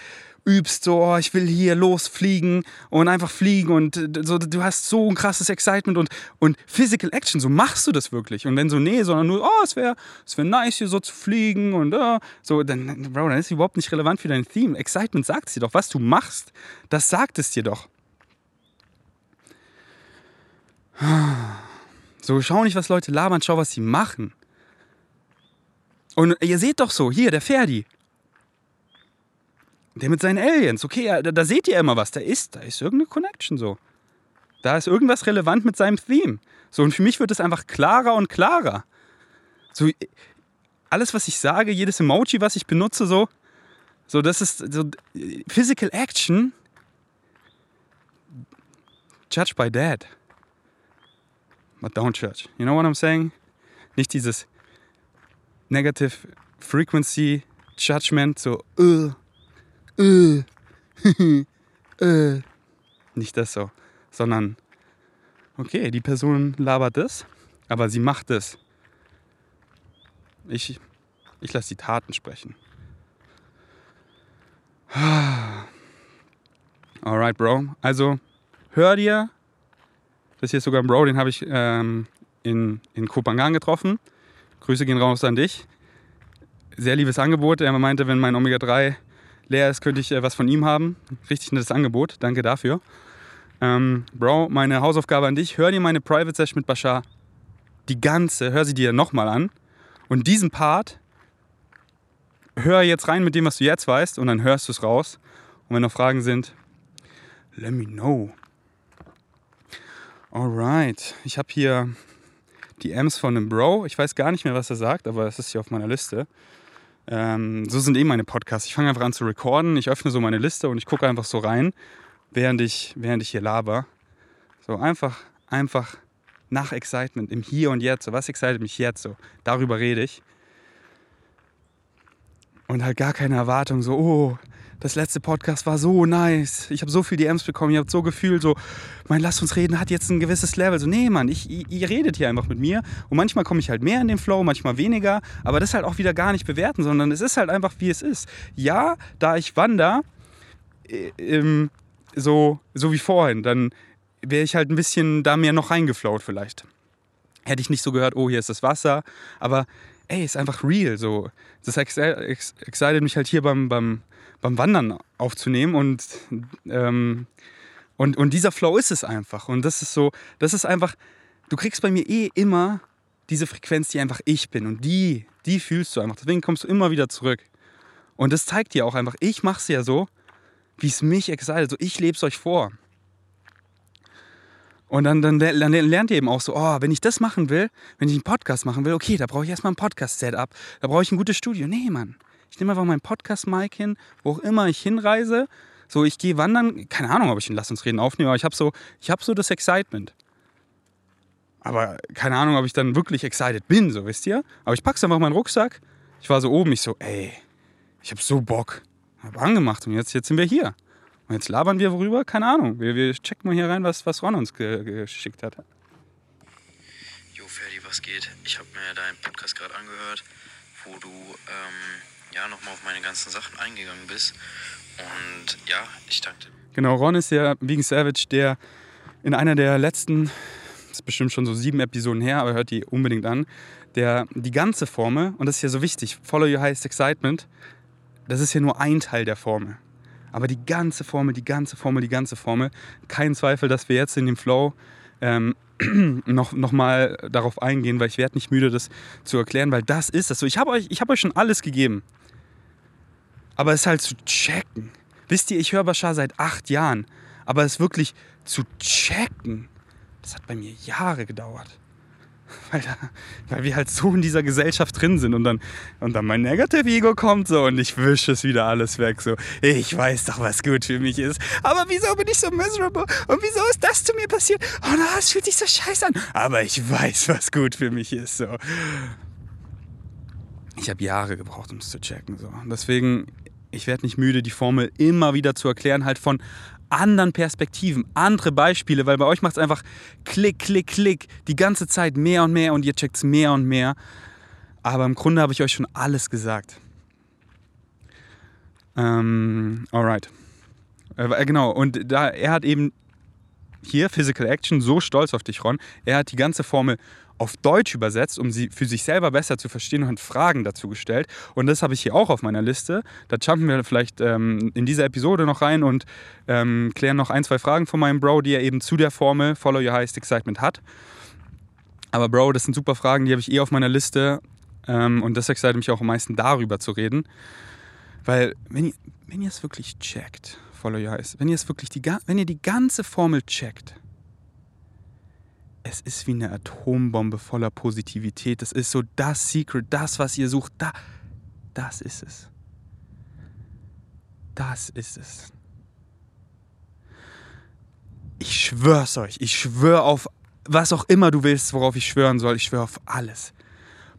übst, so, oh, ich will hier losfliegen und einfach fliegen und so, du hast so ein krasses Excitement und, und Physical Action, so machst du das wirklich. Und wenn so, nee, sondern nur, oh, es wäre es wär nice, hier so zu fliegen und oh, so, dann, Bro, dann ist es überhaupt nicht relevant für dein Theme. Excitement sagt es dir doch, was du machst, das sagt es dir doch. So, schau nicht, was Leute labern, schau, was sie machen. Und ihr seht doch so, hier, der Ferdi. Der mit seinen Aliens, okay, da, da seht ihr immer was, da ist, da ist irgendeine Connection so. Da ist irgendwas relevant mit seinem Theme. So, und für mich wird es einfach klarer und klarer. So, alles, was ich sage, jedes Emoji, was ich benutze, so, so das ist, so, Physical Action, judge by that, but don't judge. You know what I'm saying? Nicht dieses Negative Frequency Judgment, so, uh, Äh, äh, nicht das so, sondern okay, die Person labert das, aber sie macht es. Ich, ich lasse die Taten sprechen. Alright, Bro. Also, hör dir, das hier ist sogar ein Bro, den habe ich ähm, in, in Koh Phangan getroffen. Grüße gehen raus an dich. Sehr liebes Angebot. Er meinte, wenn mein Omega drei leer ist, könnte ich was von ihm haben. Richtig nettes Angebot. Danke dafür. Ähm, Bro, meine Hausaufgabe an dich. Hör dir meine Private Session mit Bashar, die ganze, hör sie dir nochmal an. Und diesen Part, hör jetzt rein mit dem, was du jetzt weißt. Und dann hörst du es raus. Und wenn noch Fragen sind, let me know. Alright. Ich habe hier die D Ms von einem Bro. Ich weiß gar nicht mehr, was er sagt, aber es ist hier auf meiner Liste. Ähm, so sind eh meine Podcasts. Ich fange einfach an zu recorden, ich öffne so meine Liste und ich gucke einfach so rein, während ich, während ich hier laber. So einfach, einfach nach Excitement, im Hier und Jetzt. So, was excited mich jetzt? So, darüber rede ich. Und halt gar keine Erwartung, so, oh, das letzte Podcast war so nice. Ich habe so viel D Ms bekommen, ihr habt so gefühlt, so, mein, lasst uns reden, hat jetzt ein gewisses Level. So, nee, Mann, ich, ihr, ihr redet hier einfach mit mir. Und manchmal komme ich halt mehr in den Flow, manchmal weniger. Aber das halt auch wieder gar nicht bewerten, sondern es ist halt einfach, wie es ist. Ja, da ich wandere, äh, ähm, so, so wie vorhin, dann wäre ich halt ein bisschen da mehr noch reingeflowt vielleicht. Hätte ich nicht so gehört, oh, hier ist das Wasser. Aber ey, ist einfach real. So. Das excited mich halt hier beim, beim, beim Wandern aufzunehmen. Und, ähm, und, und dieser Flow ist es einfach. Und das ist so, das ist einfach, du kriegst bei mir eh immer diese Frequenz, die einfach ich bin. Und die, die fühlst du einfach. Deswegen kommst du immer wieder zurück. Und das zeigt dir auch einfach, ich mach's ja so, wie es mich excited. So, ich lebe es euch vor. Und dann, dann, dann lernt ihr eben auch so, oh, wenn ich das machen will, wenn ich einen Podcast machen will, okay, da brauche ich erstmal ein Podcast-Setup, da brauche ich ein gutes Studio. Nee, Mann, ich nehme einfach meinen Podcast-Mic hin, wo auch immer ich hinreise. So, ich gehe wandern, keine Ahnung, ob ich ein Lass uns reden aufnehme, aber ich habe so, ich habe so das Excitement. Aber keine Ahnung, ob ich dann wirklich excited bin, so, wisst ihr? Aber ich pack's einfach in meinen Rucksack. Ich war so oben, ich so, ey, ich habe so Bock. Hab angemacht und jetzt, jetzt sind wir hier. Und jetzt labern wir worüber? Keine Ahnung. Wir, wir checken mal hier rein, was, was Ron uns ge- geschickt hat. Jo, Ferdi, was geht? Ich habe mir deinen Podcast gerade angehört, wo du ähm, ja, nochmal auf meine ganzen Sachen eingegangen bist. Und ja, ich danke dir. Genau, Ron ist der Vegan Savage, der in einer der letzten, das ist bestimmt schon so sieben Episoden her, aber hört die unbedingt an, der die ganze Formel, und das ist ja so wichtig, Follow Your Highest Excitement, das ist ja nur ein Teil der Formel. Aber die ganze Formel, die ganze Formel, die ganze Formel. Kein Zweifel, dass wir jetzt in dem Flow ähm, noch, noch mal darauf eingehen, weil ich werde nicht müde, das zu erklären, weil das ist das so. Ich habe euch, ich hab euch schon alles gegeben. Aber es ist halt zu checken. Wisst ihr, ich höre Bashar seit acht Jahren. Aber es wirklich zu checken, das hat bei mir Jahre gedauert. Weil, da, weil wir halt so in dieser Gesellschaft drin sind und dann, und dann mein Negative-Ego kommt so und ich wische es wieder alles weg. So, ich weiß doch, was gut für mich ist, aber wieso bin ich so miserable und wieso ist das zu mir passiert? Oh na, es fühlt sich so scheiße an, aber ich weiß, was gut für mich ist. So. Ich habe Jahre gebraucht, um es zu checken. So. Deswegen, ich werde nicht müde, die Formel immer wieder zu erklären, halt von anderen Perspektiven, andere Beispiele, weil bei euch macht es einfach Klick, Klick, Klick, die ganze Zeit mehr und mehr und ihr checkt es mehr und mehr. Aber im Grunde habe ich euch schon alles gesagt. Ähm, alright. Äh, genau, und da, er hat eben hier Physical Action, so stolz auf dich, Ron. Er hat die ganze Formel auf Deutsch übersetzt, um sie für sich selber besser zu verstehen und hat Fragen dazu gestellt. Und das habe ich hier auch auf meiner Liste. Da jumpen wir vielleicht ähm, in dieser Episode noch rein und ähm, klären noch ein, zwei Fragen von meinem Bro, die er eben zu der Formel Follow Your Highest Excitement hat. Aber Bro, das sind super Fragen, die habe ich eh auf meiner Liste. Ähm, und das excited mich auch am meisten, darüber zu reden. Weil, wenn ihr, wenn ihr es wirklich checkt, Follow Your Highest, wenn ihr es wirklich, die, wenn ihr die ganze Formel checkt, es ist wie eine Atombombe voller Positivität. Das ist so das Secret, das, was ihr sucht. Da, das ist es. Das ist es. Ich schwör's euch. Ich schwör auf was auch immer du willst, worauf ich schwören soll. Ich schwör auf alles.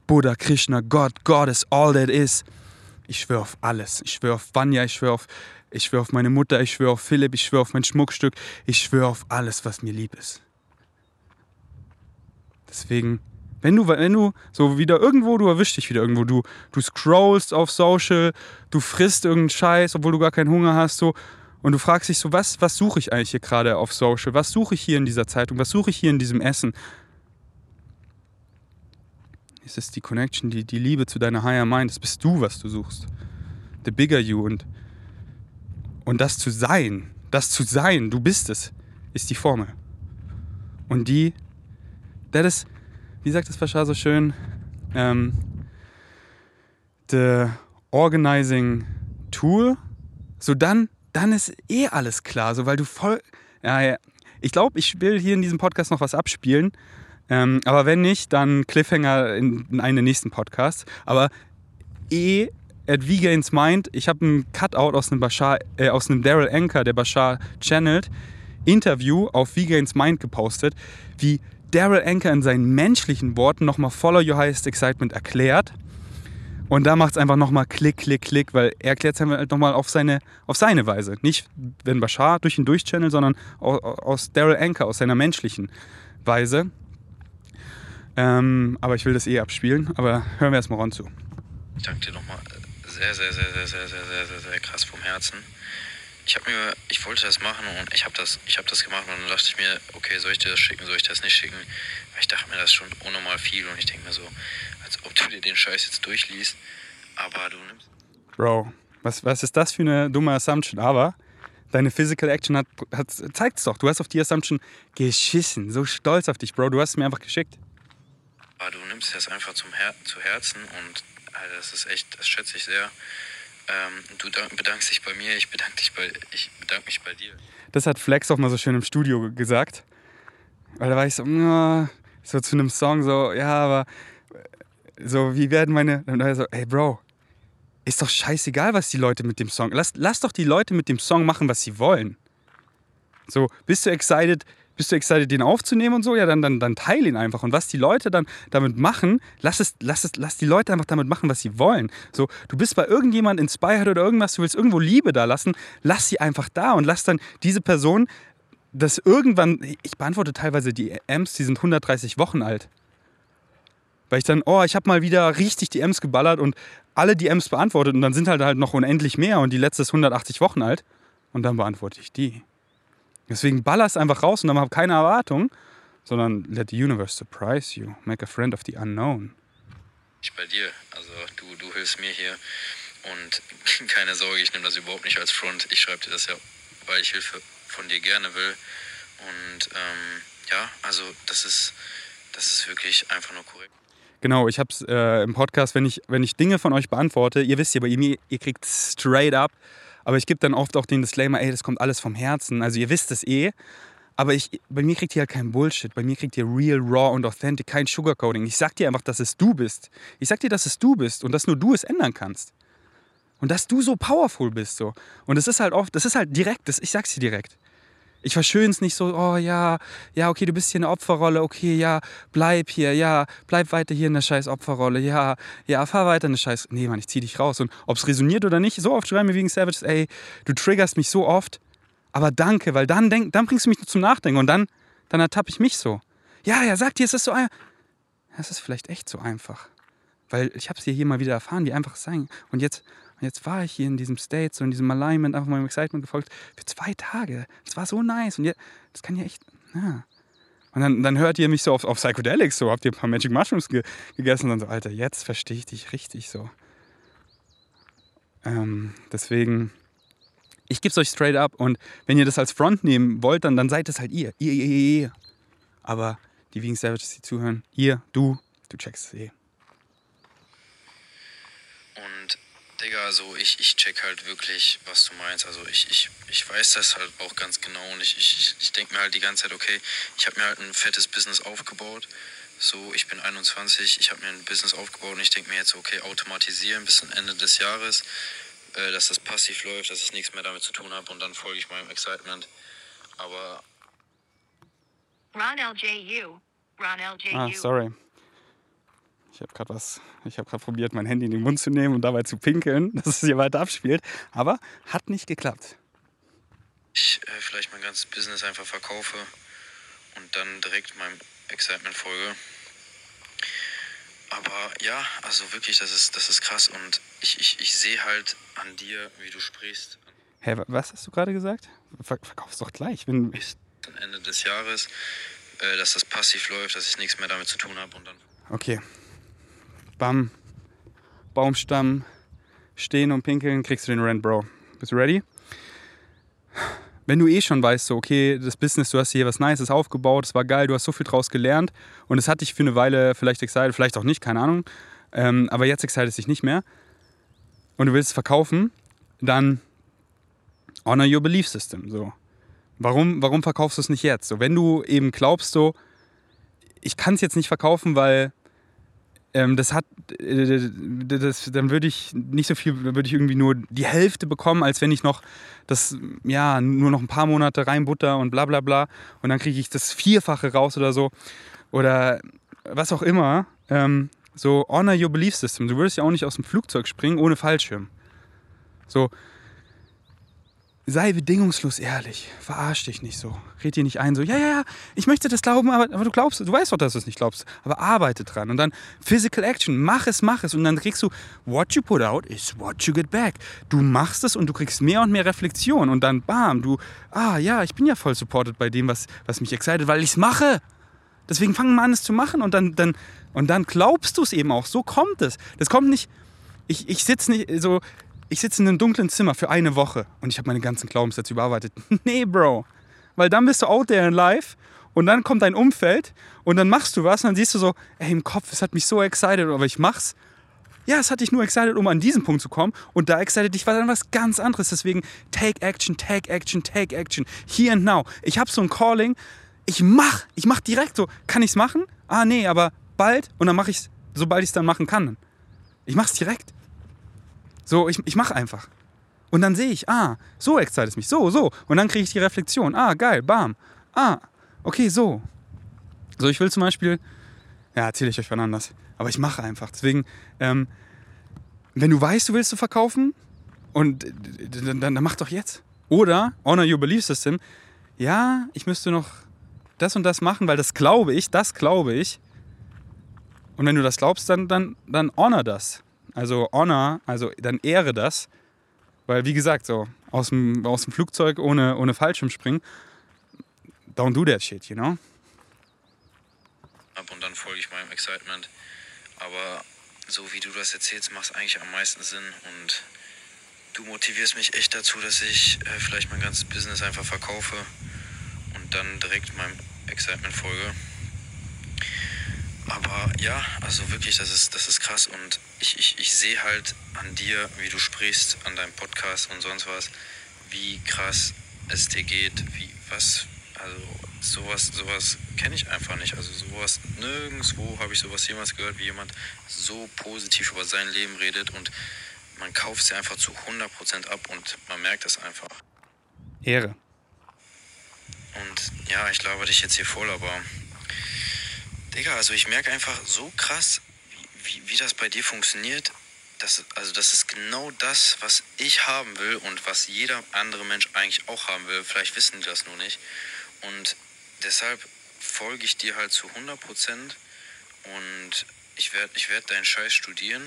Buddha, Krishna, Gott, God is all that is. Ich schwör auf alles. Ich schwör auf Vanya, ich schwör auf, ich schwör auf meine Mutter, ich schwör auf Philipp, ich schwör auf mein Schmuckstück. Ich schwör auf alles, was mir lieb ist. Deswegen, wenn du, wenn du so wieder irgendwo, du erwischst dich wieder irgendwo, du, du scrollst auf Social, du frisst irgendeinen Scheiß, obwohl du gar keinen Hunger hast, so, und du fragst dich so, was, was suche ich eigentlich hier gerade auf Social? Was suche ich hier in dieser Zeitung? Was suche ich hier in diesem Essen? Es ist die Connection, die, die Liebe zu deiner Higher Mind. Das bist du, was du suchst. The bigger you. Und, und das zu sein, das zu sein, du bist es, ist die Formel. Und die... Das ist, wie sagt das Bashar so schön, ähm, the organizing tool. So dann, dann ist eh alles klar, so weil du voll. Ja, ja. Ich glaube, ich will hier in diesem Podcast noch was abspielen, ähm, aber wenn nicht, dann Cliffhanger in, in einen der nächsten Podcasts. Aber eh at Vegans Mind. Ich habe einen Cutout aus einem Bashar, äh, aus einem Darryl Anka, der Bashar channelt, Interview auf Vegans Mind gepostet, wie Darryl Anka in seinen menschlichen Worten nochmal Follow Your Highest Excitement erklärt Und da macht es einfach nochmal Klick, Klick, Klick, weil er erklärt es halt nochmal auf seine, auf seine Weise. Nicht, wenn Bashar durch ihn durchchannelt, sondern aus, aus Darryl Anka, aus seiner menschlichen Weise. Ähm, aber ich will das eh abspielen, aber hören wir erstmal Ron zu. Ich danke dir nochmal sehr, sehr, sehr, sehr, sehr, sehr, sehr, sehr, sehr krass vom Herzen. Ich habe mir, ich wollte das machen und ich habe das, ich habe das gemacht und dann dachte ich mir, okay, soll ich dir das schicken, soll ich das nicht schicken? Ich dachte mir, das ist schon unnormal viel und ich denke mir so, als ob du dir den Scheiß jetzt durchliest, aber du nimmst... Bro, was, was ist das für eine dumme Assumption? Aber deine Physical Action hat, hat, zeigt's doch, du hast auf die Assumption geschissen, so stolz auf dich, Bro, du hast es mir einfach geschickt. Aber du nimmst das einfach zum Her- zu Herzen und Alter, das ist echt, das schätze ich sehr. Du bedankst dich bei mir, ich bedanke dich bei, ich bedanke mich bei dir. Das hat Flex auch mal so schön im Studio gesagt. Weil da war ich so, so zu einem Song so, ja, aber so, wie werden meine, dann war er so, ey Bro, ist doch scheißegal, was die Leute mit dem Song, lass, lass doch die Leute mit dem Song machen, was sie wollen. So, bist du excited, bist du excited, den aufzunehmen und so, ja, dann, dann, dann teile ihn einfach. Und was die Leute dann damit machen, lass es, lass es, lass die Leute einfach damit machen, was sie wollen. So, du bist bei irgendjemand inspired oder irgendwas, du willst irgendwo Liebe da lassen, lass sie einfach da und lass dann diese Person, das irgendwann, ich beantworte teilweise die D Ms, die sind hundertdreißig Wochen alt. Weil ich dann, oh, ich habe mal wieder richtig D Ms geballert und alle D Ms beantwortet und dann sind halt halt noch unendlich mehr und die letzte ist hundertachtzig Wochen alt und dann beantworte ich die. Deswegen ballerst einfach raus und dann hab keine Erwartung, sondern let the universe surprise you, make a friend of the unknown. Ich bei dir, also du, du hilfst mir hier und keine Sorge, ich nehme das überhaupt nicht als Front. Ich schreibe dir das ja, weil ich Hilfe von dir gerne will und ähm, ja, also das ist, das ist wirklich einfach nur korrekt. Genau, ich hab's äh, im Podcast, wenn ich, wenn ich Dinge von euch beantworte, ihr wisst ja, bei mir, ihr kriegt straight up. Aber ich gebe dann oft auch den Disclaimer, ey, das kommt alles vom Herzen. Also ihr wisst es eh. Aber ich, bei mir kriegt ihr halt keinen Bullshit. Bei mir kriegt ihr real, raw und authentic, kein Sugarcoating. Ich sag dir einfach, dass es du bist. Ich sag dir, dass es du bist und dass nur du es ändern kannst. Und dass du so powerful bist. So. Und das ist halt oft, das ist halt direkt, das, ich sag's dir direkt. Ich verschöne es nicht so, oh ja, ja, okay, du bist hier in der Opferrolle, okay, ja, bleib hier, ja, bleib weiter hier in der scheiß Opferrolle, ja, ja, fahr weiter in der scheiß... Nee, Mann, ich zieh dich raus. Und ob es resoniert oder nicht, so oft schreiben wir wegen Savages, ey, du triggerst mich so oft, aber danke, weil dann, denk, dann bringst du mich zum Nachdenken und dann, dann ertappe ich mich so. Ja, ja, sag dir, es ist so einfach. Es ist vielleicht echt so einfach, weil ich hab's dir hier mal wieder erfahren, wie einfach es sein. Und jetzt... Und jetzt war ich hier in diesem State, so in diesem Alignment, einfach meinem Excitement gefolgt, für zwei Tage. Es war so nice. Und jetzt, das kann ja echt, ja. Und dann, dann hört ihr mich so auf, auf Psychedelics, so habt ihr ein paar Magic Mushrooms ge- gegessen und dann so, Alter, jetzt verstehe ich dich richtig so. Ähm, deswegen, ich geb's euch straight up und wenn ihr das als Front nehmen wollt, dann, dann seid es halt ihr. Ihr, ihr, ihr, ihr. Aber die Vegan Savages, die zuhören, ihr, du, du checkst es eh. Und Digga, also ich, ich check halt wirklich, was du meinst. Also ich, ich, ich weiß das halt auch ganz genau und ich, ich, ich denke mir halt die ganze Zeit, okay, ich habe mir halt ein fettes Business aufgebaut. So, ich bin einundzwanzig, ich habe mir ein Business aufgebaut und ich denke mir jetzt, okay, automatisieren bis zum Ende des Jahres, äh, dass das passiv läuft, dass ich nichts mehr damit zu tun habe und dann folge ich meinem Excitement. Aber... Ron L J U. Ron L J U. Ah, sorry. Ich habe gerade was, ich habe gerade probiert, mein Handy in den Mund zu nehmen und dabei zu pinkeln, dass es hier weiter abspielt, aber hat nicht geklappt. Ich äh, vielleicht mein ganzes Business einfach verkaufe und dann direkt meinem Excitement folge. Aber ja, also wirklich, das ist, das ist krass und ich, ich, ich sehe halt an dir, wie du sprichst. Hä, hey, was hast du gerade gesagt? Ver- verkauf's doch gleich. Wenn bis zum Ende des Jahres, äh, dass das passiv läuft, dass ich nichts mehr damit zu tun habe und dann... Okay. Bam, Baumstamm, stehen und pinkeln, kriegst du den Rant, Bro. Bist du ready? Wenn du eh schon weißt, so, okay, das Business, du hast hier was Nices aufgebaut, es war geil, du hast so viel draus gelernt und es hat dich für eine Weile vielleicht excited, vielleicht auch nicht, keine Ahnung, ähm, aber jetzt excited es dich nicht mehr und du willst es verkaufen, dann honor your belief system, so. Warum, warum verkaufst du es nicht jetzt? So, wenn du eben glaubst, so, ich kann es jetzt nicht verkaufen, weil... Das hat, das, dann würde ich nicht so viel, würde ich irgendwie nur die Hälfte bekommen, als wenn ich noch das, ja, nur noch ein paar Monate reinbutter und bla bla bla und dann kriege ich das Vierfache raus oder so oder was auch immer. Ähm, So, honor your belief system. Du würdest ja auch nicht aus dem Flugzeug springen ohne Fallschirm. So, sei bedingungslos ehrlich. Verarsch dich nicht so. Red dir nicht ein so, ja, ja, ja, ich möchte das glauben, aber, aber du glaubst, du weißt doch, dass du es nicht glaubst. Aber arbeite dran. Und dann Physical Action. Mach es, mach es. Und dann kriegst du, what you put out is what you get back. Du machst es und du kriegst mehr und mehr Reflexion. Und dann bam, du, ah ja, ich bin ja voll supported bei dem, was, was mich excited, weil ich es mache. Deswegen fangen wir an, es zu machen und dann, dann, und dann glaubst du es eben auch. So kommt es. Das kommt nicht, ich, ich sitze nicht so, ich sitze in einem dunklen Zimmer für eine Woche und ich habe meine ganzen Glaubenssätze überarbeitet. Nee, Bro. Weil dann bist du out there in life und dann kommt dein Umfeld und dann machst du was und dann siehst du so, ey, im Kopf, es hat mich so excited, aber ich mach's. Ja, es hat dich nur excited, um an diesen Punkt zu kommen. Und da excited dich war dann was ganz anderes. Deswegen take action, take action, take action. Here and now. Ich habe so ein Calling. Ich mach, ich mach direkt so. Kann ich's machen? Ah, nee, aber bald. Und dann mache ich's, sobald ich's dann machen kann. Ich mach's direkt. So, ich, ich mach einfach. Und dann sehe ich, ah, so excited es mich. So, so. Und dann kriege ich die Reflexion. Ah, geil, bam. Ah, okay, so. So, ich will zum Beispiel, ja, erzähle ich euch wann anders. Aber ich mache einfach. Deswegen, ähm, wenn du weißt, du willst zu verkaufen, und dann, dann, dann mach doch jetzt. Oder, honor your belief system. Ja, ich müsste noch das und das machen, weil das glaube ich, das glaube ich. Und wenn du das glaubst, dann, dann, dann honor das. Also honor, also dann ehre das. Weil wie gesagt, so aus dem, aus dem Flugzeug ohne, ohne Fallschirm springen, don't do that shit, you know? Und dann folge ich meinem Excitement. Aber so wie du das erzählst, macht es eigentlich am meisten Sinn. Und du motivierst mich echt dazu, dass ich äh, vielleicht mein ganzes Business einfach verkaufe und dann direkt meinem Excitement folge. Aber ja, also wirklich, das ist, das ist krass und ich, ich, ich sehe halt an dir, wie du sprichst, an deinem Podcast und sonst was, wie krass es dir geht, wie was, also sowas, sowas kenne ich einfach nicht, also sowas, nirgendwo habe ich sowas jemals gehört, wie jemand so positiv über sein Leben redet und man kauft sie einfach zu hundert Prozent ab und man merkt das einfach. Ehre. Und ja, ich labere dich jetzt hier voll, aber Digga, also ich merke einfach so krass, wie, wie, wie das bei dir funktioniert. Das, also das ist genau das, was ich haben will und was jeder andere Mensch eigentlich auch haben will. Vielleicht wissen die das nur nicht. Und deshalb folge ich dir halt zu hundert Prozent und ich werde ich werd deinen Scheiß studieren.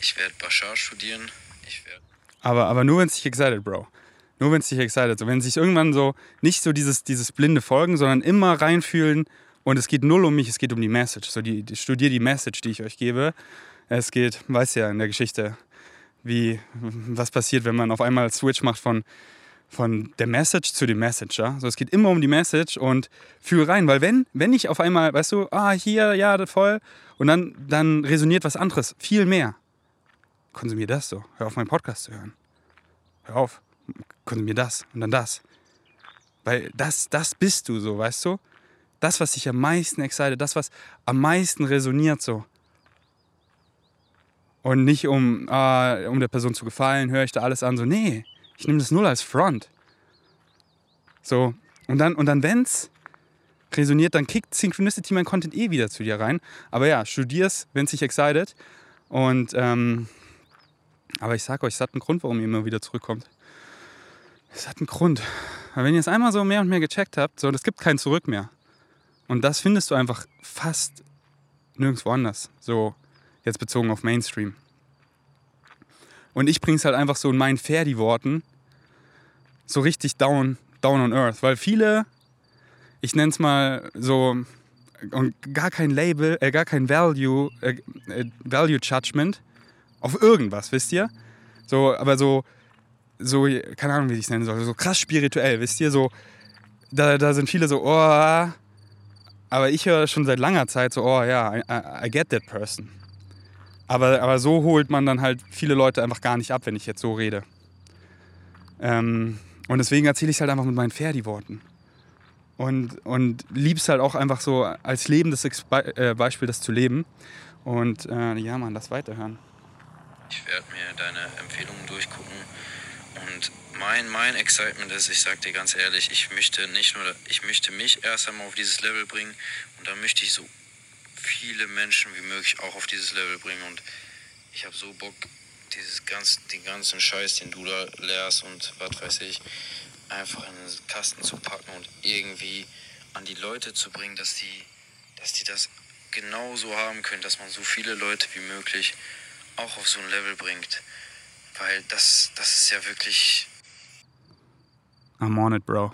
Ich werde Bashar studieren. Ich werd aber, aber nur, wenn es dich excited, Bro. Nur wenn es dich excited. So, wenn sich irgendwann so, nicht so dieses, dieses blinde Folgen, sondern immer reinfühlen und es geht null um mich, es geht um die Message. So die, die, studier die Message, die ich euch gebe. Es geht, weißt ja in der Geschichte, wie, was passiert, wenn man auf einmal Switch macht von, von der Message zu dem Messenger. So, es geht immer um die Message und fühl rein, weil wenn, wenn ich auf einmal, weißt du, ah, hier, ja, voll und dann, dann resoniert was anderes, viel mehr. Konsumier das so. Hör auf, meinen Podcast zu hören. Hör auf. Konsumier das und dann das. Weil das, das bist du so, weißt du? Das, was dich am meisten excited, das, was am meisten resoniert so. Und nicht um, äh, um der Person zu gefallen, höre ich da alles an. So, nee, ich nehme das null als Front. So, und dann, und dann wenn's resoniert, dann kickt Synchronicity mein Content eh wieder zu dir rein. Aber ja, studier's, wenn's dich excited. Und, ähm, aber ich sag euch, es hat einen Grund, warum ihr immer wieder zurückkommt. Es hat einen Grund. Aber wenn ihr es einmal so mehr und mehr gecheckt habt, so, das gibt kein Zurück mehr. Und das findest du einfach fast nirgendwo anders. So, jetzt bezogen auf Mainstream. Und ich bring's halt einfach so in meinen Ferdi-Worten so richtig down, down on earth. Weil viele, ich nenn's mal so, und gar kein Label, äh, gar kein Value, äh, Value Judgment auf irgendwas, wisst ihr? So, aber so, so, keine Ahnung, wie ich es nennen soll, so krass spirituell, wisst ihr? So, da, da sind viele so, oh, aber ich höre schon seit langer Zeit so, oh ja, yeah, I, I get that person. Aber, aber so holt man dann halt viele Leute einfach gar nicht ab, wenn ich jetzt so rede. Ähm, und deswegen erzähle ich es halt einfach mit meinen Ferdi-Worten. Und, und lieb's halt auch einfach so als lebendes Expe- äh, Beispiel, das zu leben. Und äh, ja, man, das weiterhören. Ich werde mir deine Empfehlungen durchgucken. Und mein, mein Excitement ist, ich sag dir ganz ehrlich, ich möchte nicht nur, ich möchte mich erst einmal auf dieses Level bringen und dann möchte ich so viele Menschen wie möglich auch auf dieses Level bringen. Und ich habe so Bock, dieses ganz, den ganzen Scheiß, den du da lehrst und was weiß ich, einfach in den Kasten zu packen und irgendwie an die Leute zu bringen, dass die, dass die das genauso haben können, dass man so viele Leute wie möglich auch auf so ein Level bringt. Weil das, das ist ja wirklich... I'm on it, bro.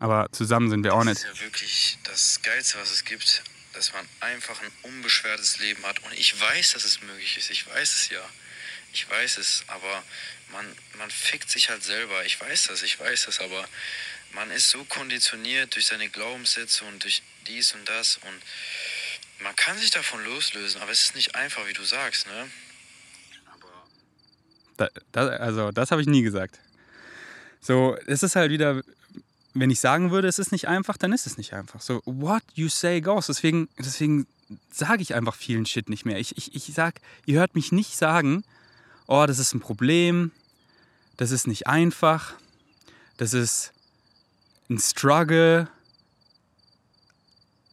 Aber zusammen sind wir on it. Das ist ja wirklich das Geilste, was es gibt, dass man einfach ein unbeschwertes Leben hat. Und ich weiß, dass es möglich ist. Ich weiß es ja. Ich weiß es, aber man, man fickt sich halt selber. Ich weiß das, ich weiß das, aber man ist so konditioniert durch seine Glaubenssätze und durch dies und das. Und man kann sich davon loslösen, aber es ist nicht einfach, wie du sagst, ne? Da, das, also, das habe ich nie gesagt. So, es ist halt wieder, wenn ich sagen würde, es ist nicht einfach, dann ist es nicht einfach. So, what you say goes. Deswegen, deswegen sage ich einfach vielen Shit nicht mehr. Ich, ich, ich sag, ihr hört mich nicht sagen, oh, das ist ein Problem, das ist nicht einfach, das ist ein Struggle.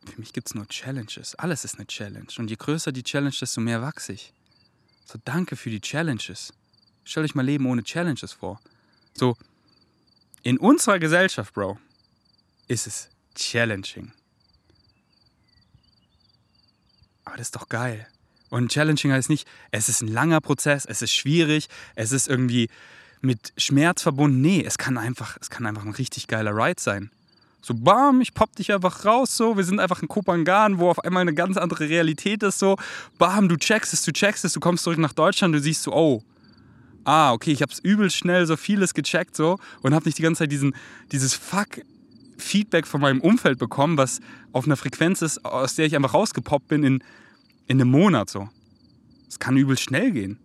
Für mich gibt es nur Challenges. Alles ist eine Challenge. Und je größer die Challenge, desto mehr wachse ich. So, danke für die Challenges. Stell euch mal Leben ohne Challenges vor. So, in unserer Gesellschaft, Bro, ist es challenging. Aber das ist doch geil. Und challenging heißt nicht, es ist ein langer Prozess, es ist schwierig, es ist irgendwie mit Schmerz verbunden. Nee, es kann einfach, es kann einfach ein richtig geiler Ride sein. So, bam, ich popp dich einfach raus, so, wir sind einfach in Koh Phangan, wo auf einmal eine ganz andere Realität ist, so, bam, du checkst es, du checkst es, du kommst zurück nach Deutschland, du siehst so, oh, ah, okay, ich hab's übel schnell so vieles gecheckt so und hab nicht die ganze Zeit diesen, dieses Fuck-Feedback von meinem Umfeld bekommen, was auf einer Frequenz ist, aus der ich einfach rausgepoppt bin in, in einem Monat so. Es kann übel schnell gehen.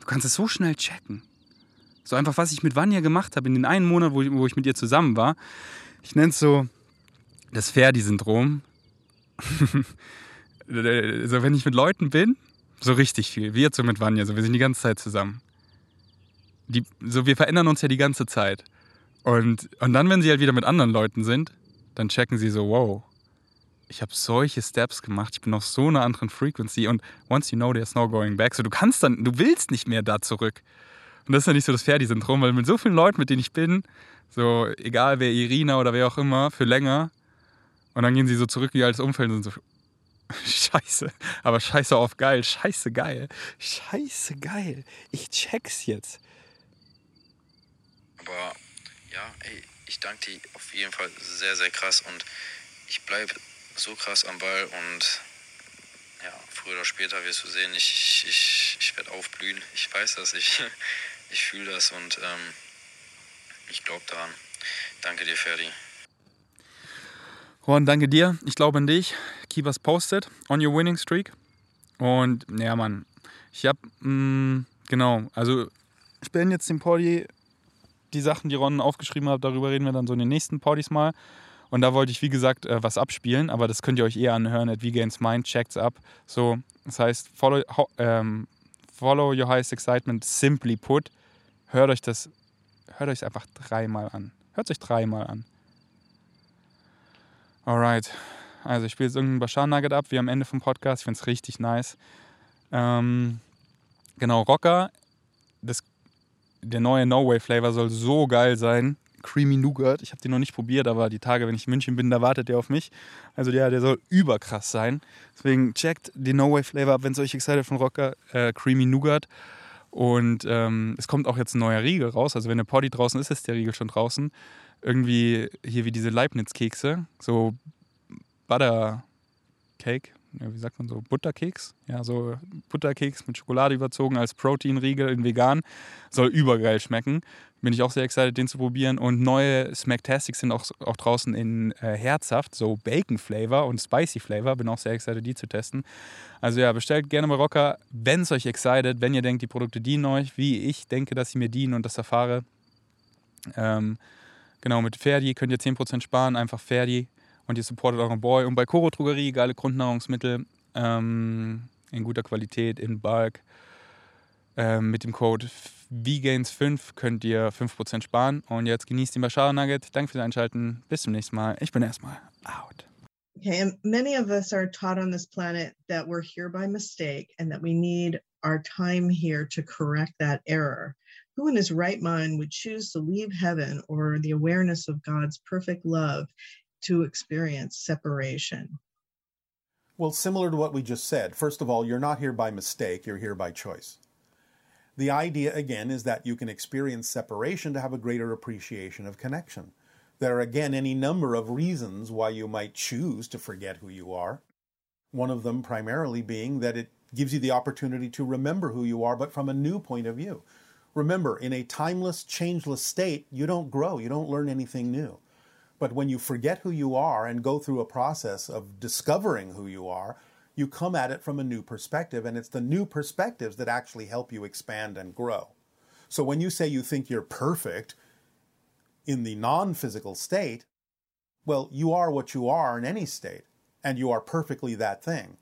Du kannst es so schnell checken. So einfach, was ich mit Vanya gemacht habe in den einen Monat, wo ich, wo ich mit ihr zusammen war. Ich nenn's so das Ferdi-Syndrom. So, wenn ich mit Leuten bin, so richtig viel. Wir jetzt so mit Vanya, so wir sind die ganze Zeit zusammen. Die, so wir verändern uns ja die ganze Zeit. Und, und dann, wenn sie halt wieder mit anderen Leuten sind, dann checken sie so, wow, ich habe solche Steps gemacht, ich bin auf so einer anderen Frequency und once you know, there's no going back. So du kannst dann, du willst nicht mehr da zurück. Und das ist ja nicht so das Ferdi-Syndrom, weil mit so vielen Leuten, mit denen ich bin, so egal wer, Irina oder wer auch immer, für länger und dann gehen sie so zurück wie altes Umfeld und sind so, scheiße, aber scheiße auf geil, scheiße geil, scheiße geil, ich check's jetzt. Aber ja, ey, ich danke dir auf jeden Fall sehr, sehr krass und ich bleibe so krass am Ball und ja, früher oder später wirst du sehen, ich, ich, ich werde aufblühen, ich weiß das, ich, ich fühle das und ähm, ich glaube daran. Danke dir, Ferdi. Ron, danke dir. Ich glaube an dich. Keep us posted on your winning streak. Und ja, Mann, ich hab, mh, genau, also ich bin jetzt dem Podi die Sachen, die Ron aufgeschrieben hat, darüber reden wir dann so in den nächsten Podis mal. Und da wollte ich, wie gesagt, äh, was abspielen, aber das könnt ihr euch eher anhören at Vegans Mind, checkt's ab. So, das heißt, follow, ho, ähm, follow your highest excitement, simply put. Hört euch das, hört euch einfach dreimal an. Hört euch dreimal an. Alright, also ich spiele jetzt irgendeinen Bashar Nugget ab, wie am Ende vom Podcast, ich finde es richtig nice. Ähm, genau, Rocker, das, der neue No-Way-Flavor soll so geil sein. Creamy Nougat, ich habe den noch nicht probiert, aber die Tage, wenn ich in München bin, da wartet der auf mich. Also ja, der soll überkrass sein. Deswegen checkt den No-Way-Flavor ab, wenn es euch excited von Rocker, äh, Creamy Nougat. Und ähm, es kommt auch jetzt ein neuer Riegel raus, also wenn der Podi draußen ist, ist der Riegel schon draußen. Irgendwie hier wie diese Leibniz-Kekse, so Buttercake, ja, wie sagt man so, Butterkeks, ja, so Butterkeks mit Schokolade überzogen als Proteinriegel in vegan, soll übergeil schmecken, bin ich auch sehr excited, den zu probieren und neue Smacktastics sind auch, auch draußen in äh, herzhaft, so Bacon-Flavor und Spicy-Flavor, bin auch sehr excited, die zu testen, also ja, bestellt gerne bei Rocker, wenn es euch excited, wenn ihr denkt, die Produkte dienen euch, wie ich denke, dass sie mir dienen und das erfahre, ähm, genau, mit Ferdi könnt ihr zehn Prozent sparen, einfach Ferdi und ihr supportet euren Boy. Und bei Koro Drogerie, geile Grundnahrungsmittel ähm, in guter Qualität, in Bulk. Ähm, mit dem Code Vegans fünf könnt ihr fünf Prozent sparen. Und jetzt genießt den Bashar Nugget. Danke fürs Einschalten. Bis zum nächsten Mal. Ich bin erstmal out. Okay, and many of us are taught on this planet that we're here by mistake and that we need our time here to correct that error. Who in his right mind would choose to leave heaven or the awareness of God's perfect love to experience separation? Well, similar to what we just said, first of all, you're not here by mistake, you're here by choice. The idea, again, is that you can experience separation to have a greater appreciation of connection. There are, again, any number of reasons why you might choose to forget who you are. One of them primarily being that it gives you the opportunity to remember who you are, but from a new point of view. Remember, in a timeless, changeless state, you don't grow, you don't learn anything new. But when you forget who you are and go through a process of discovering who you are, you come at it from a new perspective, and it's the new perspectives that actually help you expand and grow. So when you say you think you're perfect, in the non-physical state, well, you are what you are in any state, and you are perfectly that thing.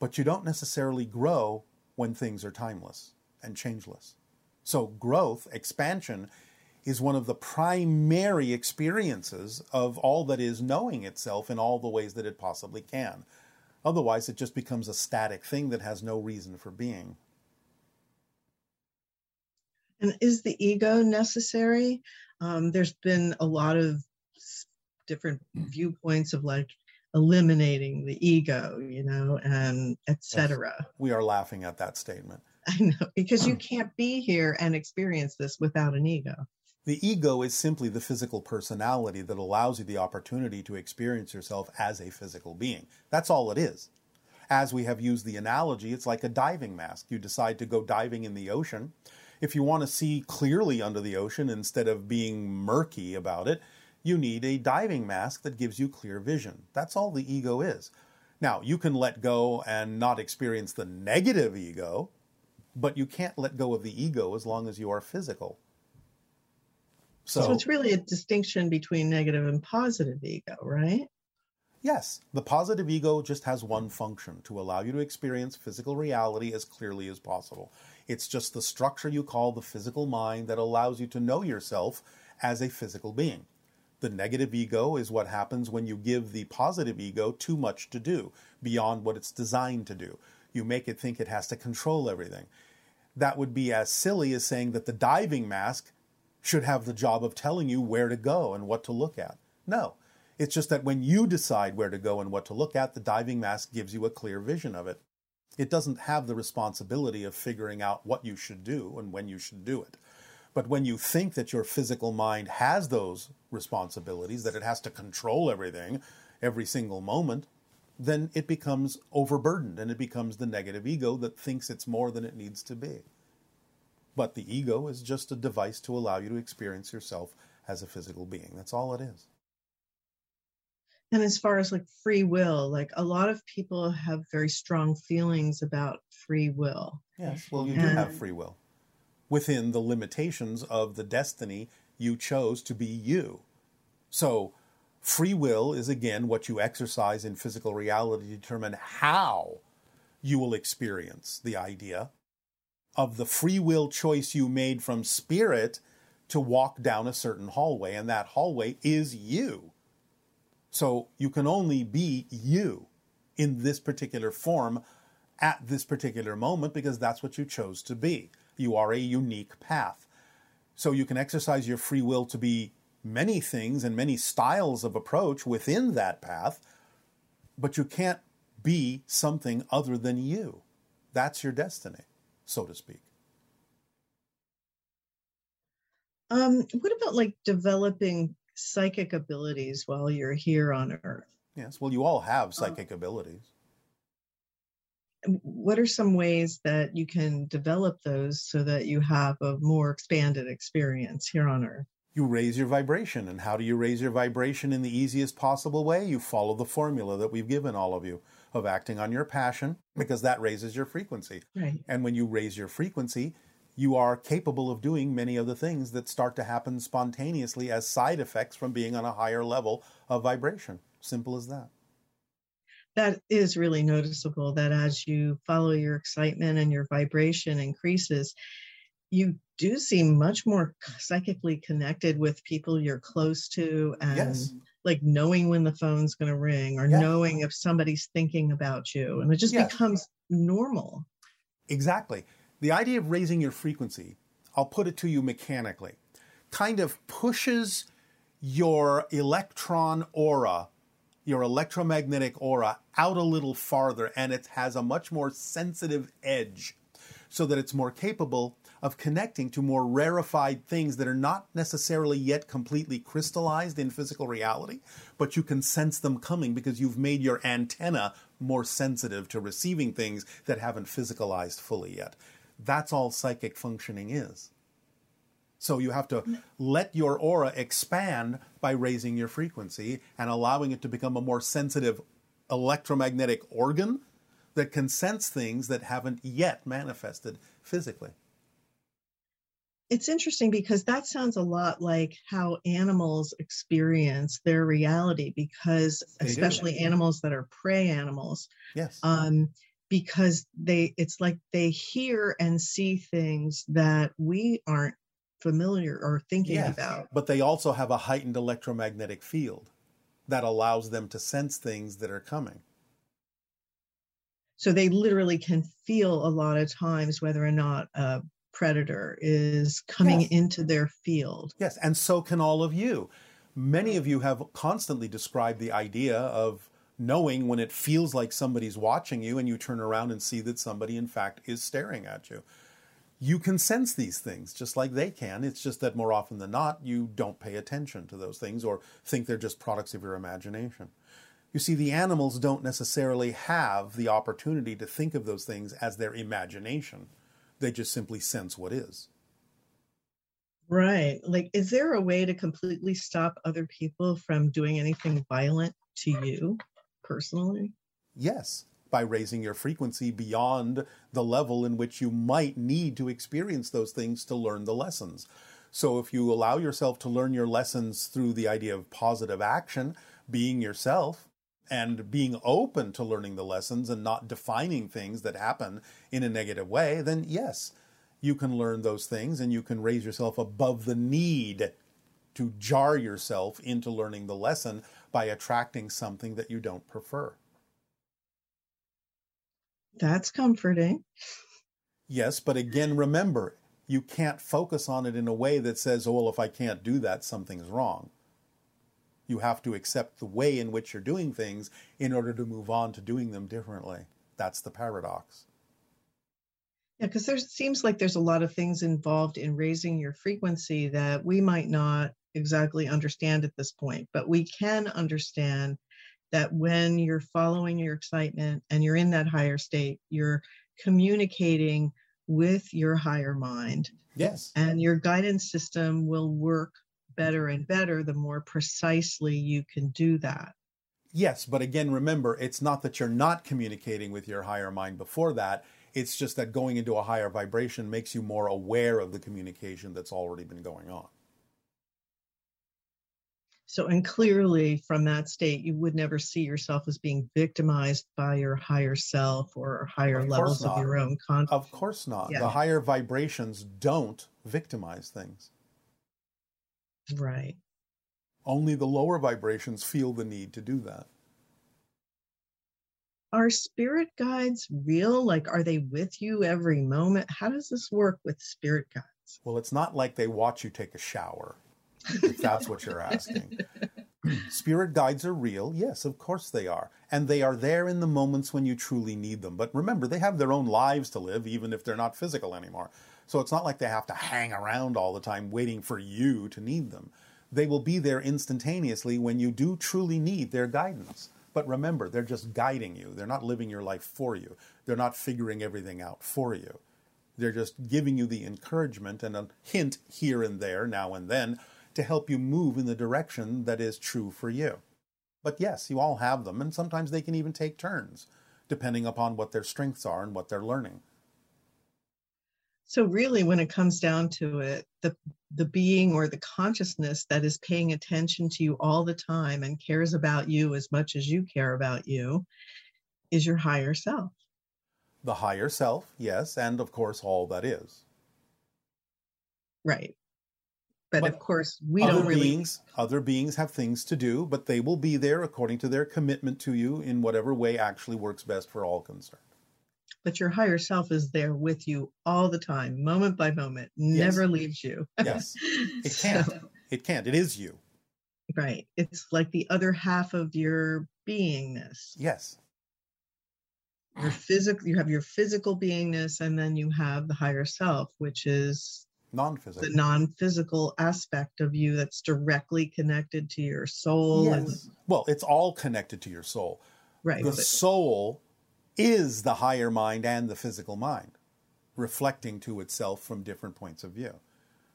But you don't necessarily grow when things are timeless and changeless. So growth, expansion, is one of the primary experiences of all that is knowing itself in all the ways that it possibly can. Otherwise, it just becomes a static thing that has no reason for being. And is the ego necessary? Um, there's been a lot of different viewpoints of like eliminating the ego, you know, and et cetera. Yes. We are laughing at that statement. I know, because you can't be here and experience this without an ego. The ego is simply the physical personality that allows you the opportunity to experience yourself as a physical being. That's all it is. As we have used the analogy, it's like a diving mask. You decide to go diving in the ocean. If you want to see clearly under the ocean instead of being murky about it, you need a diving mask that gives you clear vision. That's all the ego is. Now, you can let go and not experience the negative ego, but you can't let go of the ego as long as you are physical. So, so it's really a distinction between negative and positive ego, right? Yes. The positive ego just has one function, to allow you to experience physical reality as clearly as possible. It's just the structure you call the physical mind that allows you to know yourself as a physical being. The negative ego is what happens when you give the positive ego too much to do, beyond what it's designed to do. You make it think it has to control everything. That would be as silly as saying that the diving mask should have the job of telling you where to go and what to look at. No, it's just that when you decide where to go and what to look at, the diving mask gives you a clear vision of it. It doesn't have the responsibility of figuring out what you should do and when you should do it. But when you think that your physical mind has those responsibilities, that it has to control everything, every single moment, then it becomes overburdened and it becomes the negative ego that thinks it's more than it needs to be. But the ego is just a device to allow you to experience yourself as a physical being. That's all it is. And as far as like free will, like a lot of people have very strong feelings about free will. Yes, well, you do and... have free will within the limitations of the destiny you chose to be you. So free will is, again, what you exercise in physical reality to determine how you will experience the idea of the free will choice you made from spirit to walk down a certain hallway, and that hallway is you. So you can only be you in this particular form at this particular moment because that's what you chose to be. You are a unique path. So you can exercise your free will to be many things and many styles of approach within that path, but you can't be something other than you. That's your destiny, so to speak. Um, what about like developing psychic abilities while you're here on Earth? Yes, well, you all have psychic um, abilities. What are some ways that you can develop those so that you have a more expanded experience here on Earth? You raise your vibration. And how do you raise your vibration in the easiest possible way? You follow the formula that we've given all of you of acting on your passion, because that raises your frequency. Right. And when you raise your frequency, you are capable of doing many of the things that start to happen spontaneously as side effects from being on a higher level of vibration. Simple as that. That is really noticeable, that as you follow your excitement and your vibration increases, you do seem much more psychically connected with people you're close to. And yes, like knowing when the phone's going to ring or yeah. knowing if somebody's thinking about you. And it just yeah. becomes normal. Exactly. The idea of raising your frequency, I'll put it to you mechanically, kind of pushes your electron aura, your electromagnetic aura out a little farther, and it has a much more sensitive edge so that it's more capable of connecting to more rarefied things that are not necessarily yet completely crystallized in physical reality, but you can sense them coming because you've made your antenna more sensitive to receiving things that haven't physicalized fully yet. That's all psychic functioning is. So you have to let your aura expand by raising your frequency and allowing it to become a more sensitive electromagnetic organ that can sense things that haven't yet manifested physically. It's interesting because that sounds a lot like how animals experience their reality, because they especially do. Animals that are prey animals. Yes. Um, because they, it's like they hear and see things that we aren't familiar or thinking yes, about. But they also have a heightened electromagnetic field that allows them to sense things that are coming. So they literally can feel a lot of times whether or not a predator is coming yes. into their field. Yes, and so can all of you. Many of you have constantly described the idea of knowing when it feels like somebody's watching you and you turn around and see that somebody, in fact, is staring at you. You can sense these things just like they can. It's just that more often than not, you don't pay attention to those things or think they're just products of your imagination. You see, the animals don't necessarily have the opportunity to think of those things as their imagination. They just simply sense what is. Right. Like, is there a way to completely stop other people from doing anything violent to you personally? Yes. By raising your frequency beyond the level in which you might need to experience those things to learn the lessons. So if you allow yourself to learn your lessons through the idea of positive action, being yourself, and being open to learning the lessons and not defining things that happen in a negative way, then yes, you can learn those things and you can raise yourself above the need to jar yourself into learning the lesson by attracting something that you don't prefer. That's comforting. Yes, but again, remember, you can't focus on it in a way that says, oh, well, if I can't do that, something's wrong. You have to accept the way in which you're doing things in order to move on to doing them differently. That's the paradox. Yeah, because there seems like there's a lot of things involved in raising your frequency that we might not exactly understand at this point, but we can understand that when you're following your excitement and you're in that higher state, you're communicating with your higher mind. Yes. And your guidance system will work better and better the more precisely you can do that. Yes, but again, remember, it's not that you're not communicating with your higher mind before that. It's just that going into a higher vibration makes you more aware of the communication that's already been going on. So, and clearly from that state, you would never see yourself as being victimized by your higher self or higher levels of your own consciousness. Of course not. Yeah. The higher vibrations don't victimize things. Right. Only the lower vibrations feel the need to do that. Are spirit guides real? Like, are they with you every moment? How does this work with spirit guides? Well, it's not like they watch you take a shower. If that's what you're asking. Spirit guides are real. Yes, of course they are. And they are there in the moments when you truly need them. But remember, they have their own lives to live, even if they're not physical anymore. So it's not like they have to hang around all the time waiting for you to need them. They will be there instantaneously when you do truly need their guidance. But remember, they're just guiding you. They're not living your life for you. They're not figuring everything out for you. They're just giving you the encouragement and a hint here and there, now and then, to help you move in the direction that is true for you. But yes, you all have them, and sometimes they can even take turns, depending upon what their strengths are and what they're learning. So really, when it comes down to it, the the being or the consciousness that is paying attention to you all the time and cares about you as much as you care about you is your higher self. The higher self, yes, and of course, all that is. Right. But, but of course, we other don't really... Beings, other beings have things to do, but they will be there according to their commitment to you in whatever way actually works best for all concerned. But your higher self is there with you all the time, moment by moment, never yes. leaves you. Yes, it can't. So, it can't. It is you. Right. It's like the other half of your beingness. Yes. Your physical, you have your physical beingness, and then you have the higher self, which is non-physical. The non-physical aspect of you that's directly connected to your soul. Yes. And, well, it's all connected to your soul. Right. The but, soul is the higher mind and the physical mind, reflecting to itself from different points of view.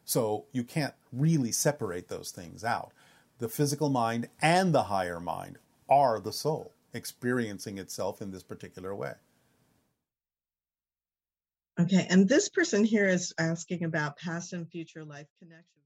So you can't really separate those things out. The physical mind and the higher mind are the soul, experiencing itself in this particular way. Okay, and this person here is asking about past and future life connection.